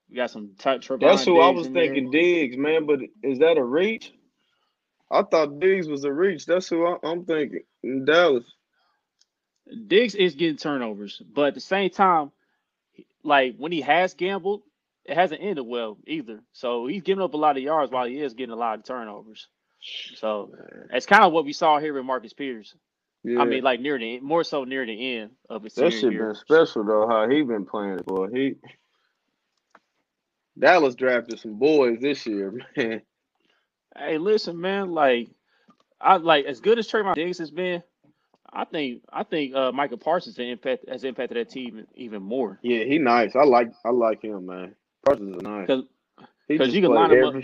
We got some touch. That's who I was thinking, Diggs, man. But is that a reach? I thought Diggs was a reach. That's who I'm thinking in Dallas. Diggs is getting turnovers, but at the same time, like when he has gambled, it hasn't ended well either. So he's giving up a lot of yards while he is getting a lot of turnovers. So that's kind of what we saw here with Marcus Peters. Yeah. I mean, like near the more so near the end of his season. That shit been special though. How he been playing, boy. He Dallas drafted some boys this year, man. Hey, listen, man. Like, I like as good as Trayvon Diggs has been. I think Micah Parsons has impacted that team even more. Yeah, he nice. I like him, man. Parsons is nice. Because you can line him up.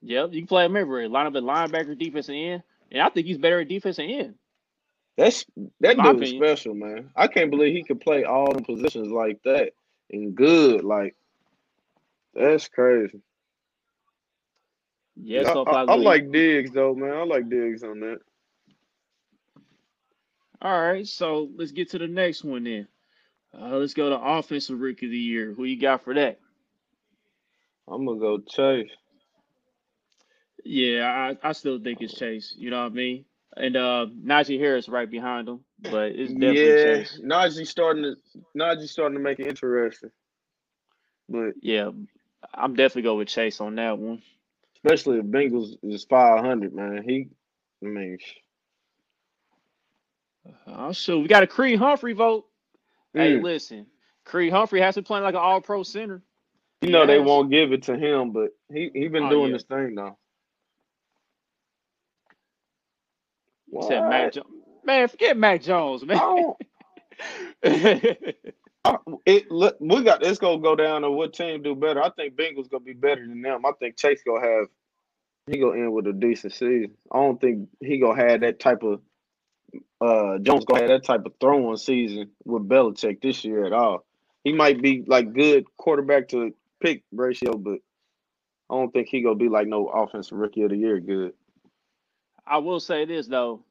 Yep, you can play him everywhere. Line up at linebacker, defensive end, and I think he's better at defensive end. That dude is special, man. I can't believe he could play all the positions like that and good. Like, that's crazy. Yeah, I like Diggs though, man. I like Diggs on that. All right, so let's get to the next one then. Let's go to Offensive Rookie of the Year. Who you got for that? I'm going to go Chase. Yeah, I still think it's Chase. You know what I mean? And Najee Harris right behind him, but it's definitely Chase. Najee's starting to make it interesting. But yeah, I'm definitely going with Chase on that one. Especially if Bengals is 500, man. Oh, shoot. We got a Creed Humphrey vote. Hey, listen. Creed Humphrey has been playing like an all-pro center. You know they won't give it to him, but he been doing his thing, though. Said Mac man, forget Mac Jones, man. It's going to go down to what team do better. I think Bengals going to be better than them. I think Chase going to have – he going to end with a decent season. I don't think he going to have that type of – Jones gonna have that type of throwing season with Belichick this year at all. He might be like good quarterback to pick ratio, but I don't think he gonna be like no offensive rookie of the year good. I will say this though,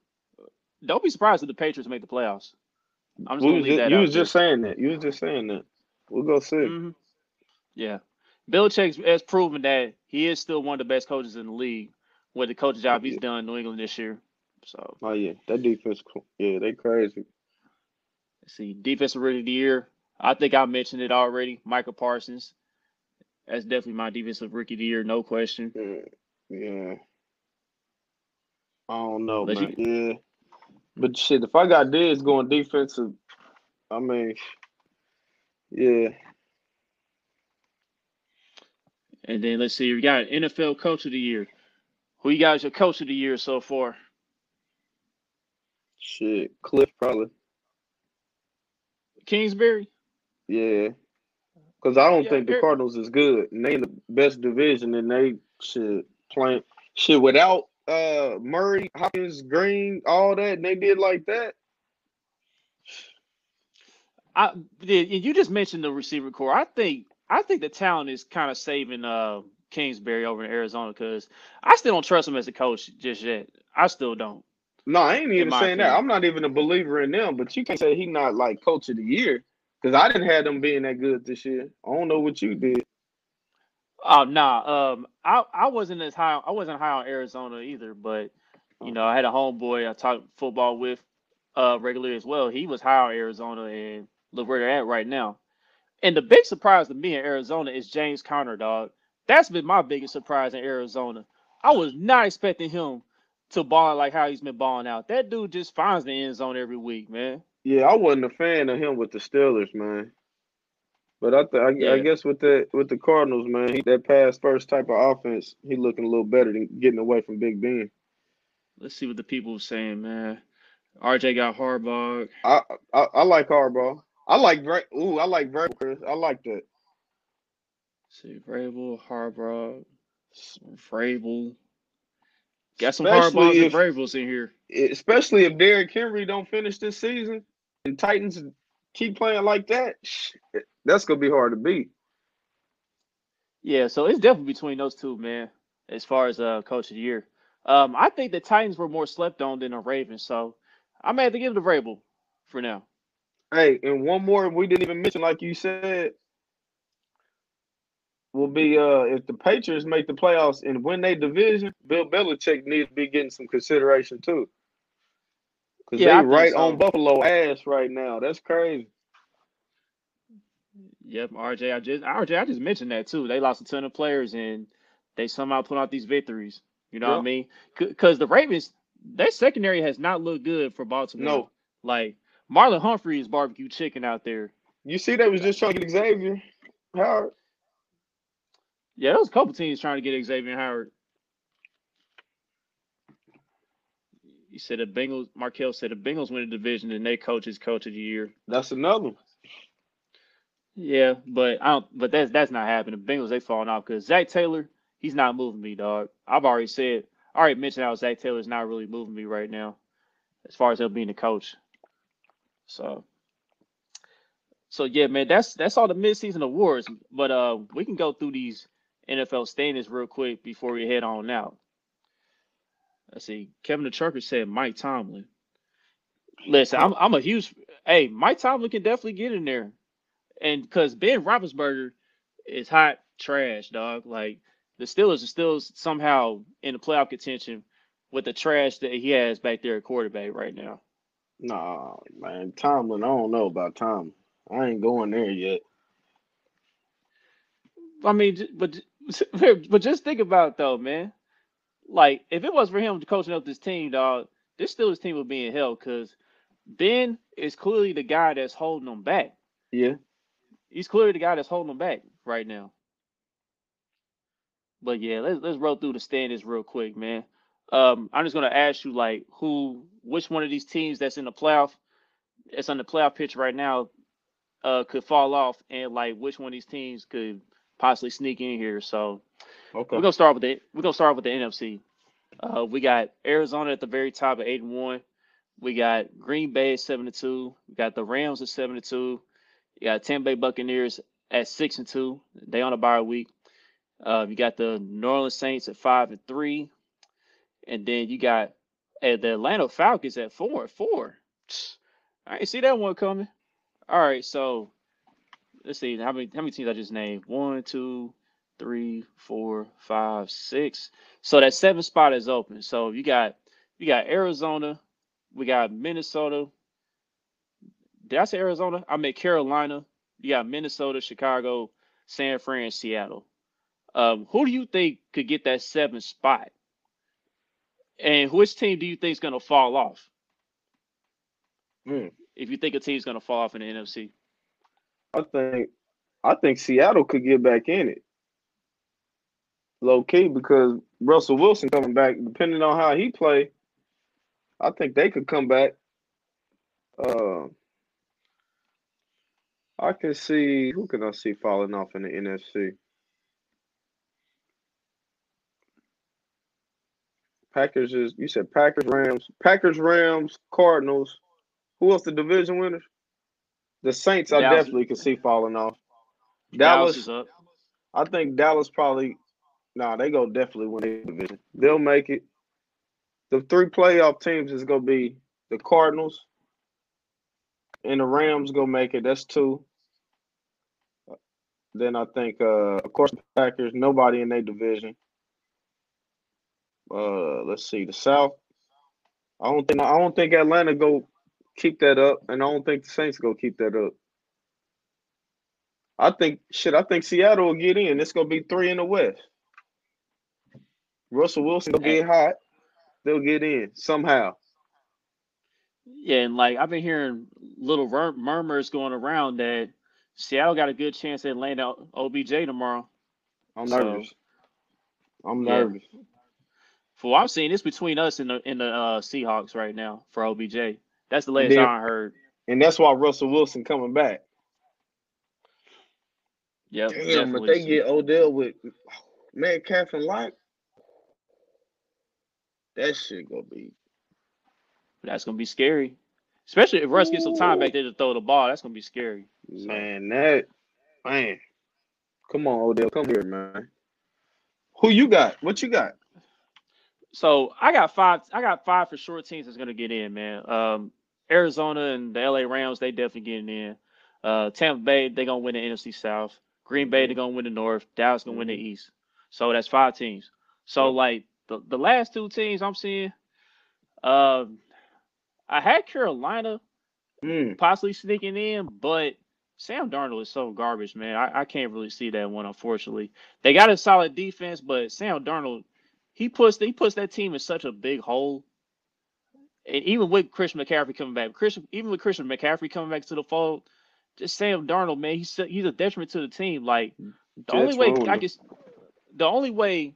don't be surprised if the Patriots make the playoffs. I'm just gonna leave that. You was just saying that. We'll go see. Mm-hmm. Yeah, Belichick has proven that he is still one of the best coaches in the league with the coaching job he's done in New England this year. So, oh yeah, that defense, they crazy. Let's see, defensive rookie of the year. I think I mentioned it already. Micah Parsons, that's definitely my defensive rookie of the year, no question. Yeah. I don't know, man. Yeah, but shit, if I got Diggs going defensive, I mean, yeah. And then let's see, we got NFL coach of the year. Who you got as your coach of the year so far? Shit, Cliff probably. Kingsbury? Yeah. Because I don't think the Cardinals is good. And they the best division, and they should play. Shit, without Murray, Hopkins, Green, all that, and they did like that. You just mentioned the receiver core. I think the talent is kind of saving Kingsbury over in Arizona because I still don't trust him as a coach just yet. I still don't. No, I ain't even saying that. I'm not even a believer in them, but you can't say he's not, like, coach of the year because I didn't have them being that good this year. I don't know what you did. Oh, nah. I wasn't as high. I wasn't high on Arizona either, but, you know, I had a homeboy I talked football with regularly as well. He was high on Arizona, and look where they're at right now. And the big surprise to me in Arizona is James Conner, dog. That's been my biggest surprise in Arizona. I was not expecting him to ball like how he's been balling out. That dude just finds the end zone every week, man. Yeah, I wasn't a fan of him with the Steelers, man. But I guess with the Cardinals, man, that pass first type of offense, he looking a little better than getting away from Big Ben. Let's see what the people are saying, man. RJ got Harbaugh. I like Harbaugh. I like Vrabel, Chris. I like that. Let's see, Vrabel, Harbaugh, Vrabel. Got some Harbaughs and Bravos in here. Especially if Derrick Henry don't finish this season and Titans keep playing like that, that's going to be hard to beat. Yeah, so it's definitely between those two, man, as far as coach of the year. I think the Titans were more slept on than the Ravens, so I may have to give it to Vrabel for now. Hey, and one more we didn't even mention, like you said, will be if the Patriots make the playoffs and win their division, Bill Belichick needs to be getting some consideration too. Because yeah, they right so. On Buffalo ass right now. That's crazy. Yep, RJ. I just mentioned that too. They lost a ton of players and they somehow put out these victories. You know what I mean? Because the Ravens, their secondary has not looked good for Baltimore. No. Like Marlon Humphrey is barbecue chicken out there. You see, they was just trying to get Xavier Howard. Yeah, there was a couple teams trying to get Xavier Howard. You said the Bengals. Markell said the Bengals win the division and they coach is coach of the year. That's another one. Yeah, but I don't. But that's not happening. The Bengals, they falling off because Zach Taylor, he's not moving me, dog. I've already said. I already mentioned how Zach Taylor's not really moving me right now, as far as him being the coach. So yeah, man, that's all the midseason awards. But we can go through these NFL standings real quick before we head on out. Let's see. Kevin the Trucker said Mike Tomlin. Listen, I'm a huge. Hey, Mike Tomlin can definitely get in there, and because Ben Roethlisberger is hot trash, dog. Like the Steelers are still somehow in the playoff contention with the trash that he has back there at quarterback right now. Nah, man, Tomlin. I don't know about Tomlin. I ain't going there yet. I mean, but just think about it, though, man. Like, if it was for him coaching up this team, dog, this Steelers team would be in hell because Ben is clearly the guy that's holding them back. Yeah. He's clearly the guy that's holding them back right now. But, yeah, let's roll through the standings real quick, man. I'm just going to ask you, like, which one of these teams that's on the playoff pitch right now, could fall off, and like which one of these teams could possibly sneak in here. So, okay, we're gonna start with the NFC. We got Arizona at the very top at 8-1. We got Green Bay at 7-2. We got the Rams at 7-2. You got Tampa Bay Buccaneers at 6-2. They on a bye week. You got the New Orleans Saints at 5-3, and then you got the Atlanta Falcons at 4-4. I didn't see that one coming. All right, so let's see how many teams I just named. 1, 2, 3, 4, 5, 6. So that 7th spot is open. So you got Arizona, we got Minnesota. Did I say Arizona? I meant Carolina. You got Minnesota, Chicago, San Fran, Seattle. Who do you think could get that 7th spot? And which team do you think is going to fall off? If you think a team's gonna fall off in the NFC, I think Seattle could get back in it, low key, because Russell Wilson coming back. Depending on how he play, I think they could come back. I can see who can I see falling off in the NFC? Packers is you said Packers, Rams, Cardinals. Who else the division winners? The Saints, I definitely could see falling off. Dallas is up. I think Dallas probably – they go definitely win the division. They'll make it. The 3 playoff teams is going to be the Cardinals and the Rams going to make it. That's 2. Then I think, of course, the Packers, nobody in their division. Let's see, the South. I don't think Atlanta go – keep that up, and I don't think the Saints gonna keep that up. I think Seattle will get in. It's gonna be 3 in the West. Russell Wilson will get hot. They'll get in somehow. Yeah, and like I've been hearing little murmurs going around that Seattle got a good chance at landing OBJ tomorrow. I'm nervous. For what I'm seeing, it's between us and the Seahawks right now for OBJ. That's the latest I heard. And that's why Russell Wilson coming back. Yeah, damn, but they get Odell with Metcalf and Light. That shit going to be. That's going to be scary. Especially if Russ gets some time back there to throw the ball. That's going to be scary. Man, man. Come on, Odell. Come here, man. Who you got? What you got? So I got five for sure teams that's gonna get in, man. Arizona and the LA Rams, they definitely getting in. Tampa Bay, they gonna win the NFC South. Green Bay, they're going to win the North. Dallas going to win the East. So that's five teams. So, like, the last two teams I'm seeing, I had Carolina possibly sneaking in, but Sam Darnold is so garbage, man. I can't really see that one, unfortunately. They got a solid defense, but Sam Darnold, he puts that team in such a big hole. And even with Christian McCaffrey coming back to the fold, just Sam Darnold, man, he's a detriment to the team. Like the only way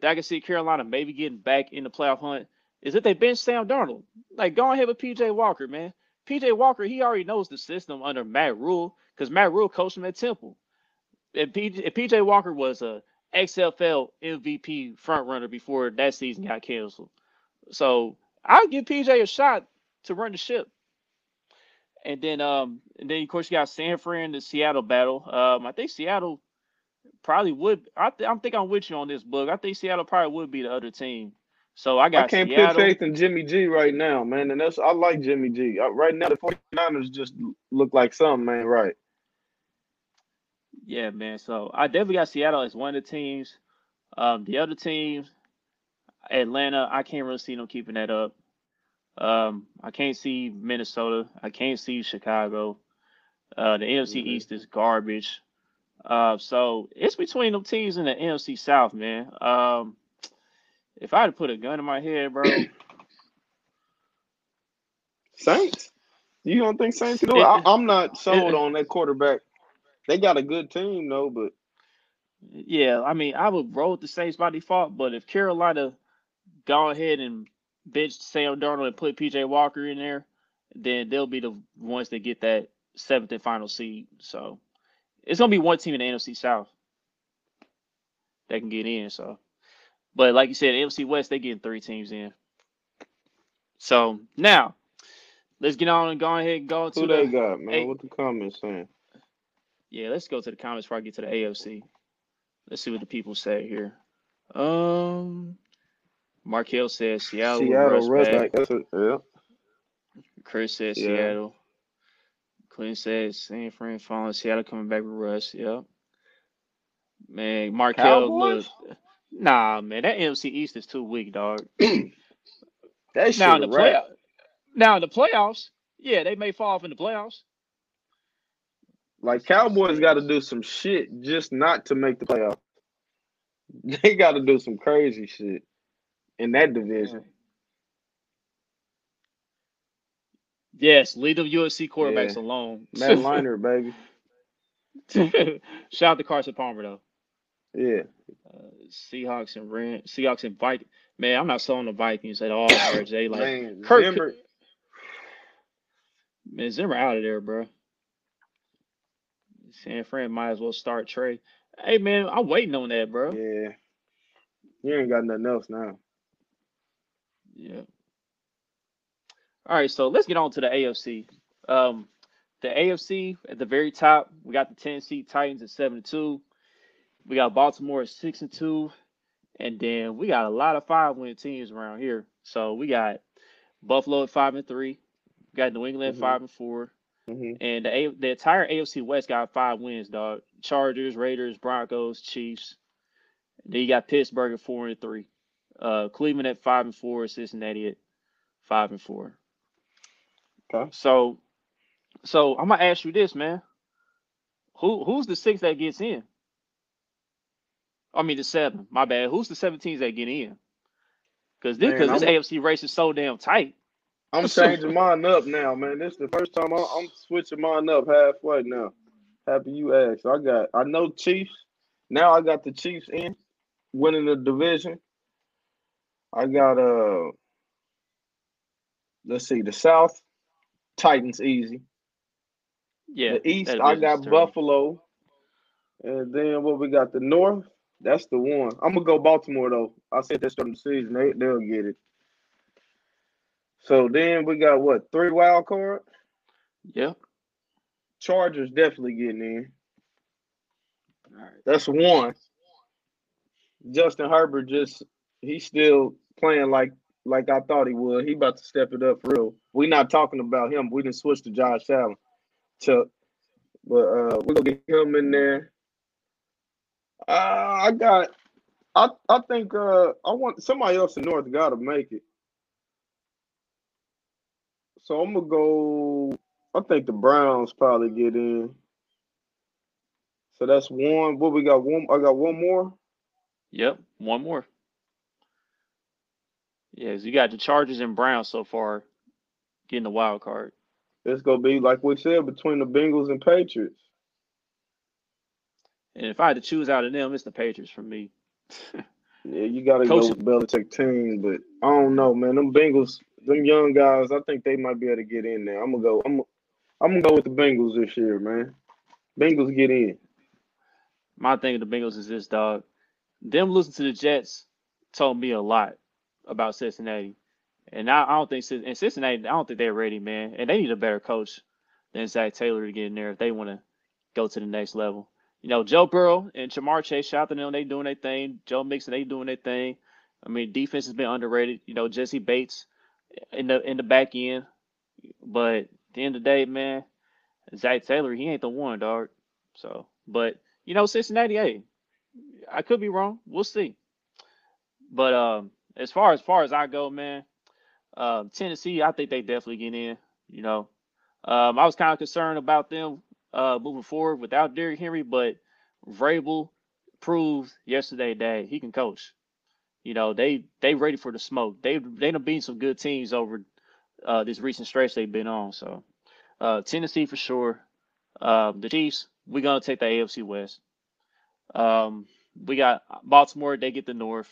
that I can see Carolina maybe getting back in the playoff hunt is if they bench Sam Darnold. Like, go ahead with PJ Walker, man. PJ Walker, he already knows the system under Matt Rule because Matt Rule coached him at Temple. If PJ Walker was a XFL MVP frontrunner before that season got canceled, so I'll give PJ a shot to run the ship. And then of course you got San Fran, the Seattle battle. I think Seattle probably would. I think I'm with you on this, Boog. I think Seattle probably would be the other team. So I can't put faith in Jimmy G right now, man. And I like Jimmy G right now. The 49ers just look like something, man. Right? Yeah, man. So I definitely got Seattle as one of the teams. The other teams, Atlanta. I can't really see them keeping that up. I can't see Minnesota. I can't see Chicago. The NFC East is garbage. So it's between them teams in the NFC South, man. If I had to put a gun in my head, bro. Saints? You don't think Saints can do it? I'm not sold on that quarterback. They got a good team, though, but. Yeah, I mean, I would roll with the Saints by default, but if Carolina go ahead and bench Sam Darnold and put P.J. Walker in there, then they'll be the ones that get that seventh and final seed. So it's going to be one team in the NFC South that can get in, so. But like you said, NFC West, they're getting three teams in. So now, let's get on and go ahead and go to who they got, man. What the comments saying? Yeah, let's go to the comments before I get to the AFC. Let's see what the people say here. Markel says Seattle Rush back. Yeah. Chris says Seattle. Clinton says San Fran falling. Seattle coming back with Russ. Yep. Man, Markel look. Nah, man, that NFC East is too weak, dog. That now in the playoffs, yeah, they may fall off in the playoffs. Like, Cowboys got to do some shit just not to make the playoffs. They got to do some crazy shit in that division. Yes, lead them USC quarterbacks alone. Matt Leinart, baby. Shout out to Carson Palmer, though. Yeah. Seahawks and Vikings. Man, I'm not selling the Vikings at all, RJ. Like, man, Zimmer. Man, Zimmer out of there, bro. San Fran might as well start Trey. Hey, man, I'm waiting on that, bro. Yeah. You ain't got nothing else now. Yeah. All right, so let's get on to the AFC. The AFC at the very top, we got the Tennessee Titans at 7-2. We got Baltimore at 6-2, and then we got a lot of 5-win teams around here. So we got Buffalo at 5-3, we got New England at 5-4, and the entire AFC West got 5 wins, dog. Chargers, Raiders, Broncos, Chiefs. Then you got Pittsburgh at 4-3, Cleveland at 5-4, Cincinnati at 5-4. Okay. So I'm gonna ask you this, man. Who's the 6 that gets in? I mean, the 7. My bad. Who's the 7 teams that get in? Because this AFC race is so damn tight. I'm changing mine up now, man. This is the first time I'm switching mine up halfway now. Happy you asked. I know Chiefs. Now I got the Chiefs in, winning the division. I got, let's see, the South, Titans easy. Yeah. The East, I got Buffalo. And then what we got, the North. That's the one. I'm going to go Baltimore, though. I said that's from the season. They'll get it. So then we got, what, 3 wild cards? Yep. Chargers definitely getting in. All right. That's one. Justin Herbert he's still playing like I thought he would. He about to step it up for real. We're not talking about him. We didn't switch to Josh Allen. But we're going to get him in there. I want somebody else in North got to make it. So I'm going to go – I think the Browns probably get in. So that's one. What we got? I got one more? Yep, one more. Yes, you got the Chargers and Browns so far getting the wild card. It's going to be, like we said, between the Bengals and Patriots. And if I had to choose out of them, it's the Patriots for me. Yeah, you got to go with Belichick team, but I don't know, man. Them Bengals, them young guys, I think they might be able to get in there. I'm gonna go with the Bengals this year, man. Bengals get in. My thing with the Bengals is this, dog. Them losing to the Jets told me a lot about Cincinnati, and I don't think they're ready, man. And they need a better coach than Zach Taylor to get in there if they want to go to the next level. You know, Joe Burrow and Jamar Chase, shout out to them. They doing their thing. Joe Mixon, they doing their thing. I mean, defense has been underrated. You know, Jesse Bates in the back end. But at the end of the day, man, Zach Taylor, he ain't the one, dog. So, but, you know, Cincinnati, hey, I could be wrong. We'll see. But as far as I go, man, Tennessee, I think they definitely get in, you know. I was kind of concerned about them. Moving forward without Derrick Henry, but Vrabel proved yesterday that he can coach. You know, they ready for the smoke. They done beat some good teams over this recent stretch they've been on. So Tennessee for sure. The Chiefs, we're gonna take the AFC West. We got Baltimore, they get the North.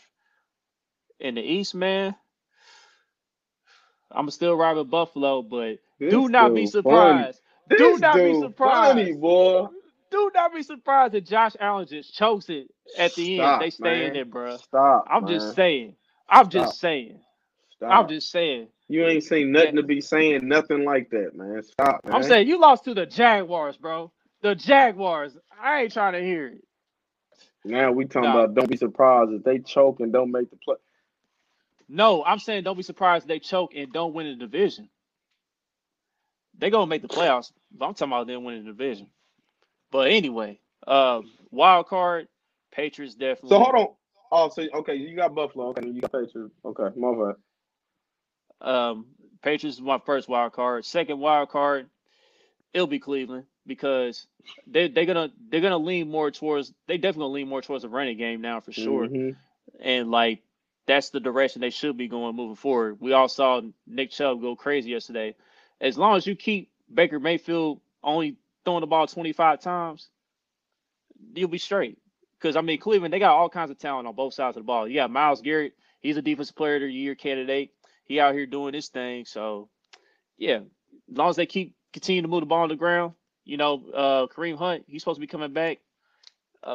In the East, man, I'm still ride with Buffalo, but do not be surprised. Do not be surprised that Josh Allen just chokes it at the end. They stay in it, bro. Stop. I'm just saying. You ain't seen nothing to be saying nothing like that, man. Stop, man. I'm saying you lost to the Jaguars, bro. The Jaguars. I ain't trying to hear it. Now we talking about don't be surprised if they choke and don't make the play. No, I'm saying don't be surprised if they choke and don't win the division. They're going to make the playoffs, but I'm talking about them winning the division. But anyway, wild card, Patriots definitely. So, hold on. Oh, so, okay, you got Buffalo. Okay, you got Patriots. Okay, my bad. Patriots is my first wild card. Second wild card, it'll be Cleveland because they're gonna lean more towards – they definitely going to lean more towards the running game now for sure. Mm-hmm. And, like, that's the direction they should be going moving forward. We all saw Nick Chubb go crazy yesterday. As long as you keep Baker Mayfield only throwing the ball 25 times, you'll be straight. Because, I mean, Cleveland, they got all kinds of talent on both sides of the ball. You got Myles Garrett. He's a defensive player of the year candidate. He out here doing his thing. So, yeah, as long as they continue to move the ball on the ground, you know, Kareem Hunt, he's supposed to be coming back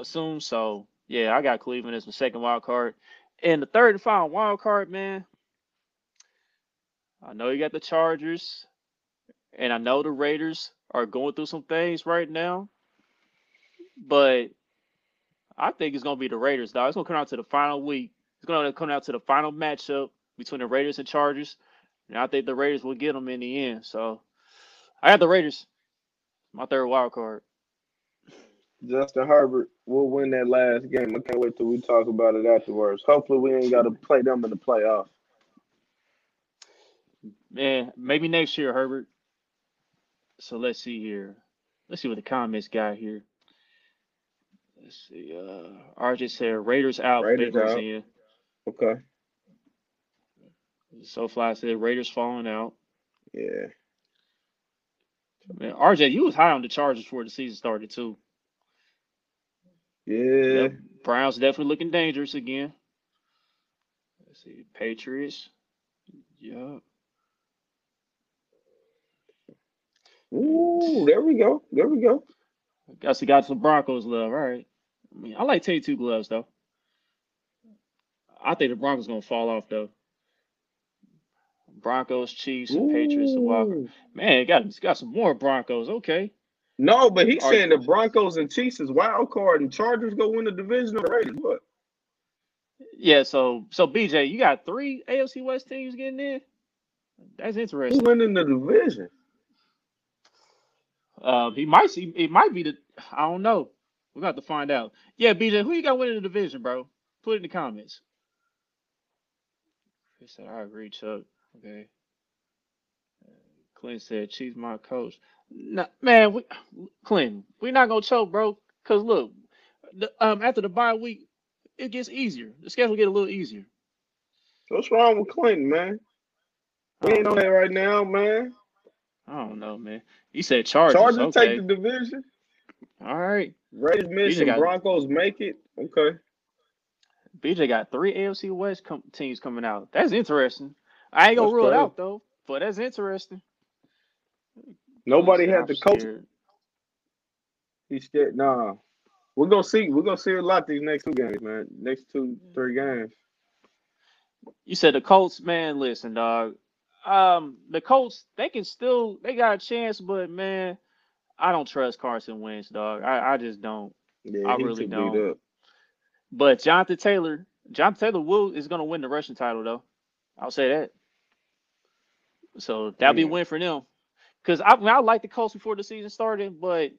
soon. So, yeah, I got Cleveland as my second wild card. And the third and final wild card, man, I know you got the Chargers. And I know the Raiders are going through some things right now, but I think it's going to be the Raiders, dog. It's going to come out to the final week. It's going to come out to the final matchup between the Raiders and Chargers, and I think the Raiders will get them in the end. So I got the Raiders, my third wild card. Justin Herbert will win that last game. I can't wait till we talk about it afterwards. Hopefully we ain't got to play them in the playoffs. Man, maybe next year, Herbert. So let's see here. Let's see what the comments got here. Let's see. RJ said Raiders out. Raiders out. In. Okay. SoFly said Raiders falling out. Yeah. Man, RJ, you was high on the Chargers before the season started too. Yeah. Yep. Browns definitely looking dangerous again. Let's see. Patriots. Yup. Ooh, there we go. I guess he got some Broncos love. All right. I mean, I like Tay Two Gloves, though. I think the Broncos going to fall off, though. Broncos, Chiefs, and Patriots. And Walker. Man, got some more Broncos. Okay. No, but he's saying the Broncos and Chiefs is wild card, and Chargers go win the division of the Raiders. What? Yeah, so, BJ, you got three AFC West teams getting in? That's interesting. Who's winning the division? He might be the – I don't know. We're about to find out. Yeah, BJ, who you got winning the division, bro? Put it in the comments. Chris said, I agree, Chuck. Okay. Clinton said, Chiefs my coach. Nah, man, Clinton, we're not going to choke, bro. Because, look, after the bye week, it gets easier. The schedule gets a little easier. What's wrong with Clinton, man? We ain't on that right now, man. I don't know, man. You said Chargers okay. Take the division. All right. Raiders miss and Broncos make it. Okay. BJ got 3 AFC West teams coming out. That's interesting. I ain't going to rule it out, though, but that's interesting. Nobody had the coach. He said, nah. We're going to see. We're going to see a lot these next 2 games, man. Next 2, 3 games. You said the Colts, man, listen, dog. The Colts, they got a chance, but, man, I don't trust Carson Wentz, dog. I just don't. Yeah, I really don't. But Jonathan Taylor is going to win the rushing title, though. I'll say that. So that'll be a win for them. Because I liked the Colts before the season started, but,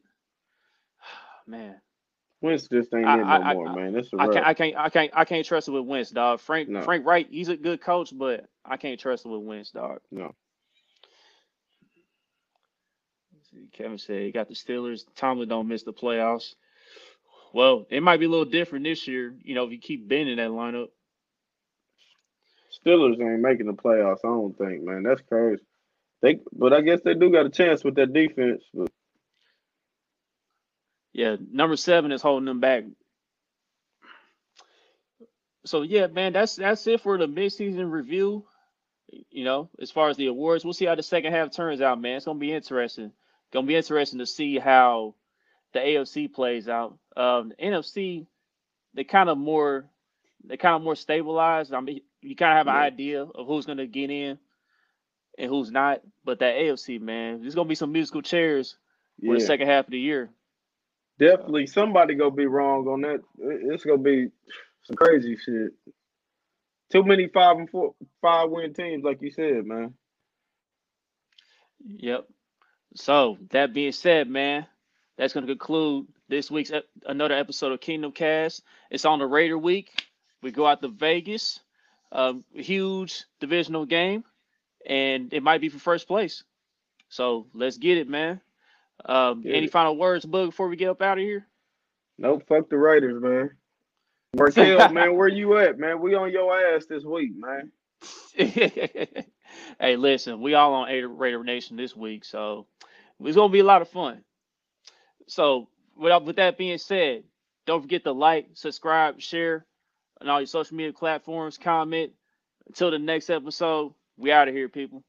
man. Wentz just ain't in no more, man. That's I can't trust it with Wentz, dog. Frank Wright, he's a good coach, but I can't trust it with Wentz, dog. No. Kevin said he got the Steelers. Tomlin don't miss the playoffs. Well, it might be a little different this year, you know, if you keep bending that lineup. Steelers ain't making the playoffs, I don't think, man. That's crazy. But I guess they do got a chance with that defense, but. Yeah, number 7 is holding them back. So, yeah, man, that's it for the midseason review, you know, as far as the awards. We'll see how the second half turns out, man. It's going to be interesting. Going to be interesting to see how the AFC plays out. The NFC, they kind of more stabilized. I mean, you kind of have an idea of who's going to get in and who's not. But that AFC, man, there's going to be some musical chairs for the second half of the year. Definitely, somebody gonna be wrong on that. It's gonna be some crazy shit. Too many 5-4, 5-win teams, like you said, man. Yep. So that being said, man, that's gonna conclude this week's another episode of Kingdom Cast. It's on the Raider Week. We go out to Vegas, huge divisional game, and it might be for first place. So let's get it, man. Any final words, Bug, before we get up out of here? Nope, fuck the Raiders, man. Martell, man, where you at, man? We on your ass this week, man. Hey, listen, we all on Raider Nation this week, so it's going to be a lot of fun. So with that being said, don't forget to like, subscribe, share on all your social media platforms, comment. Until the next episode, we out of here, people.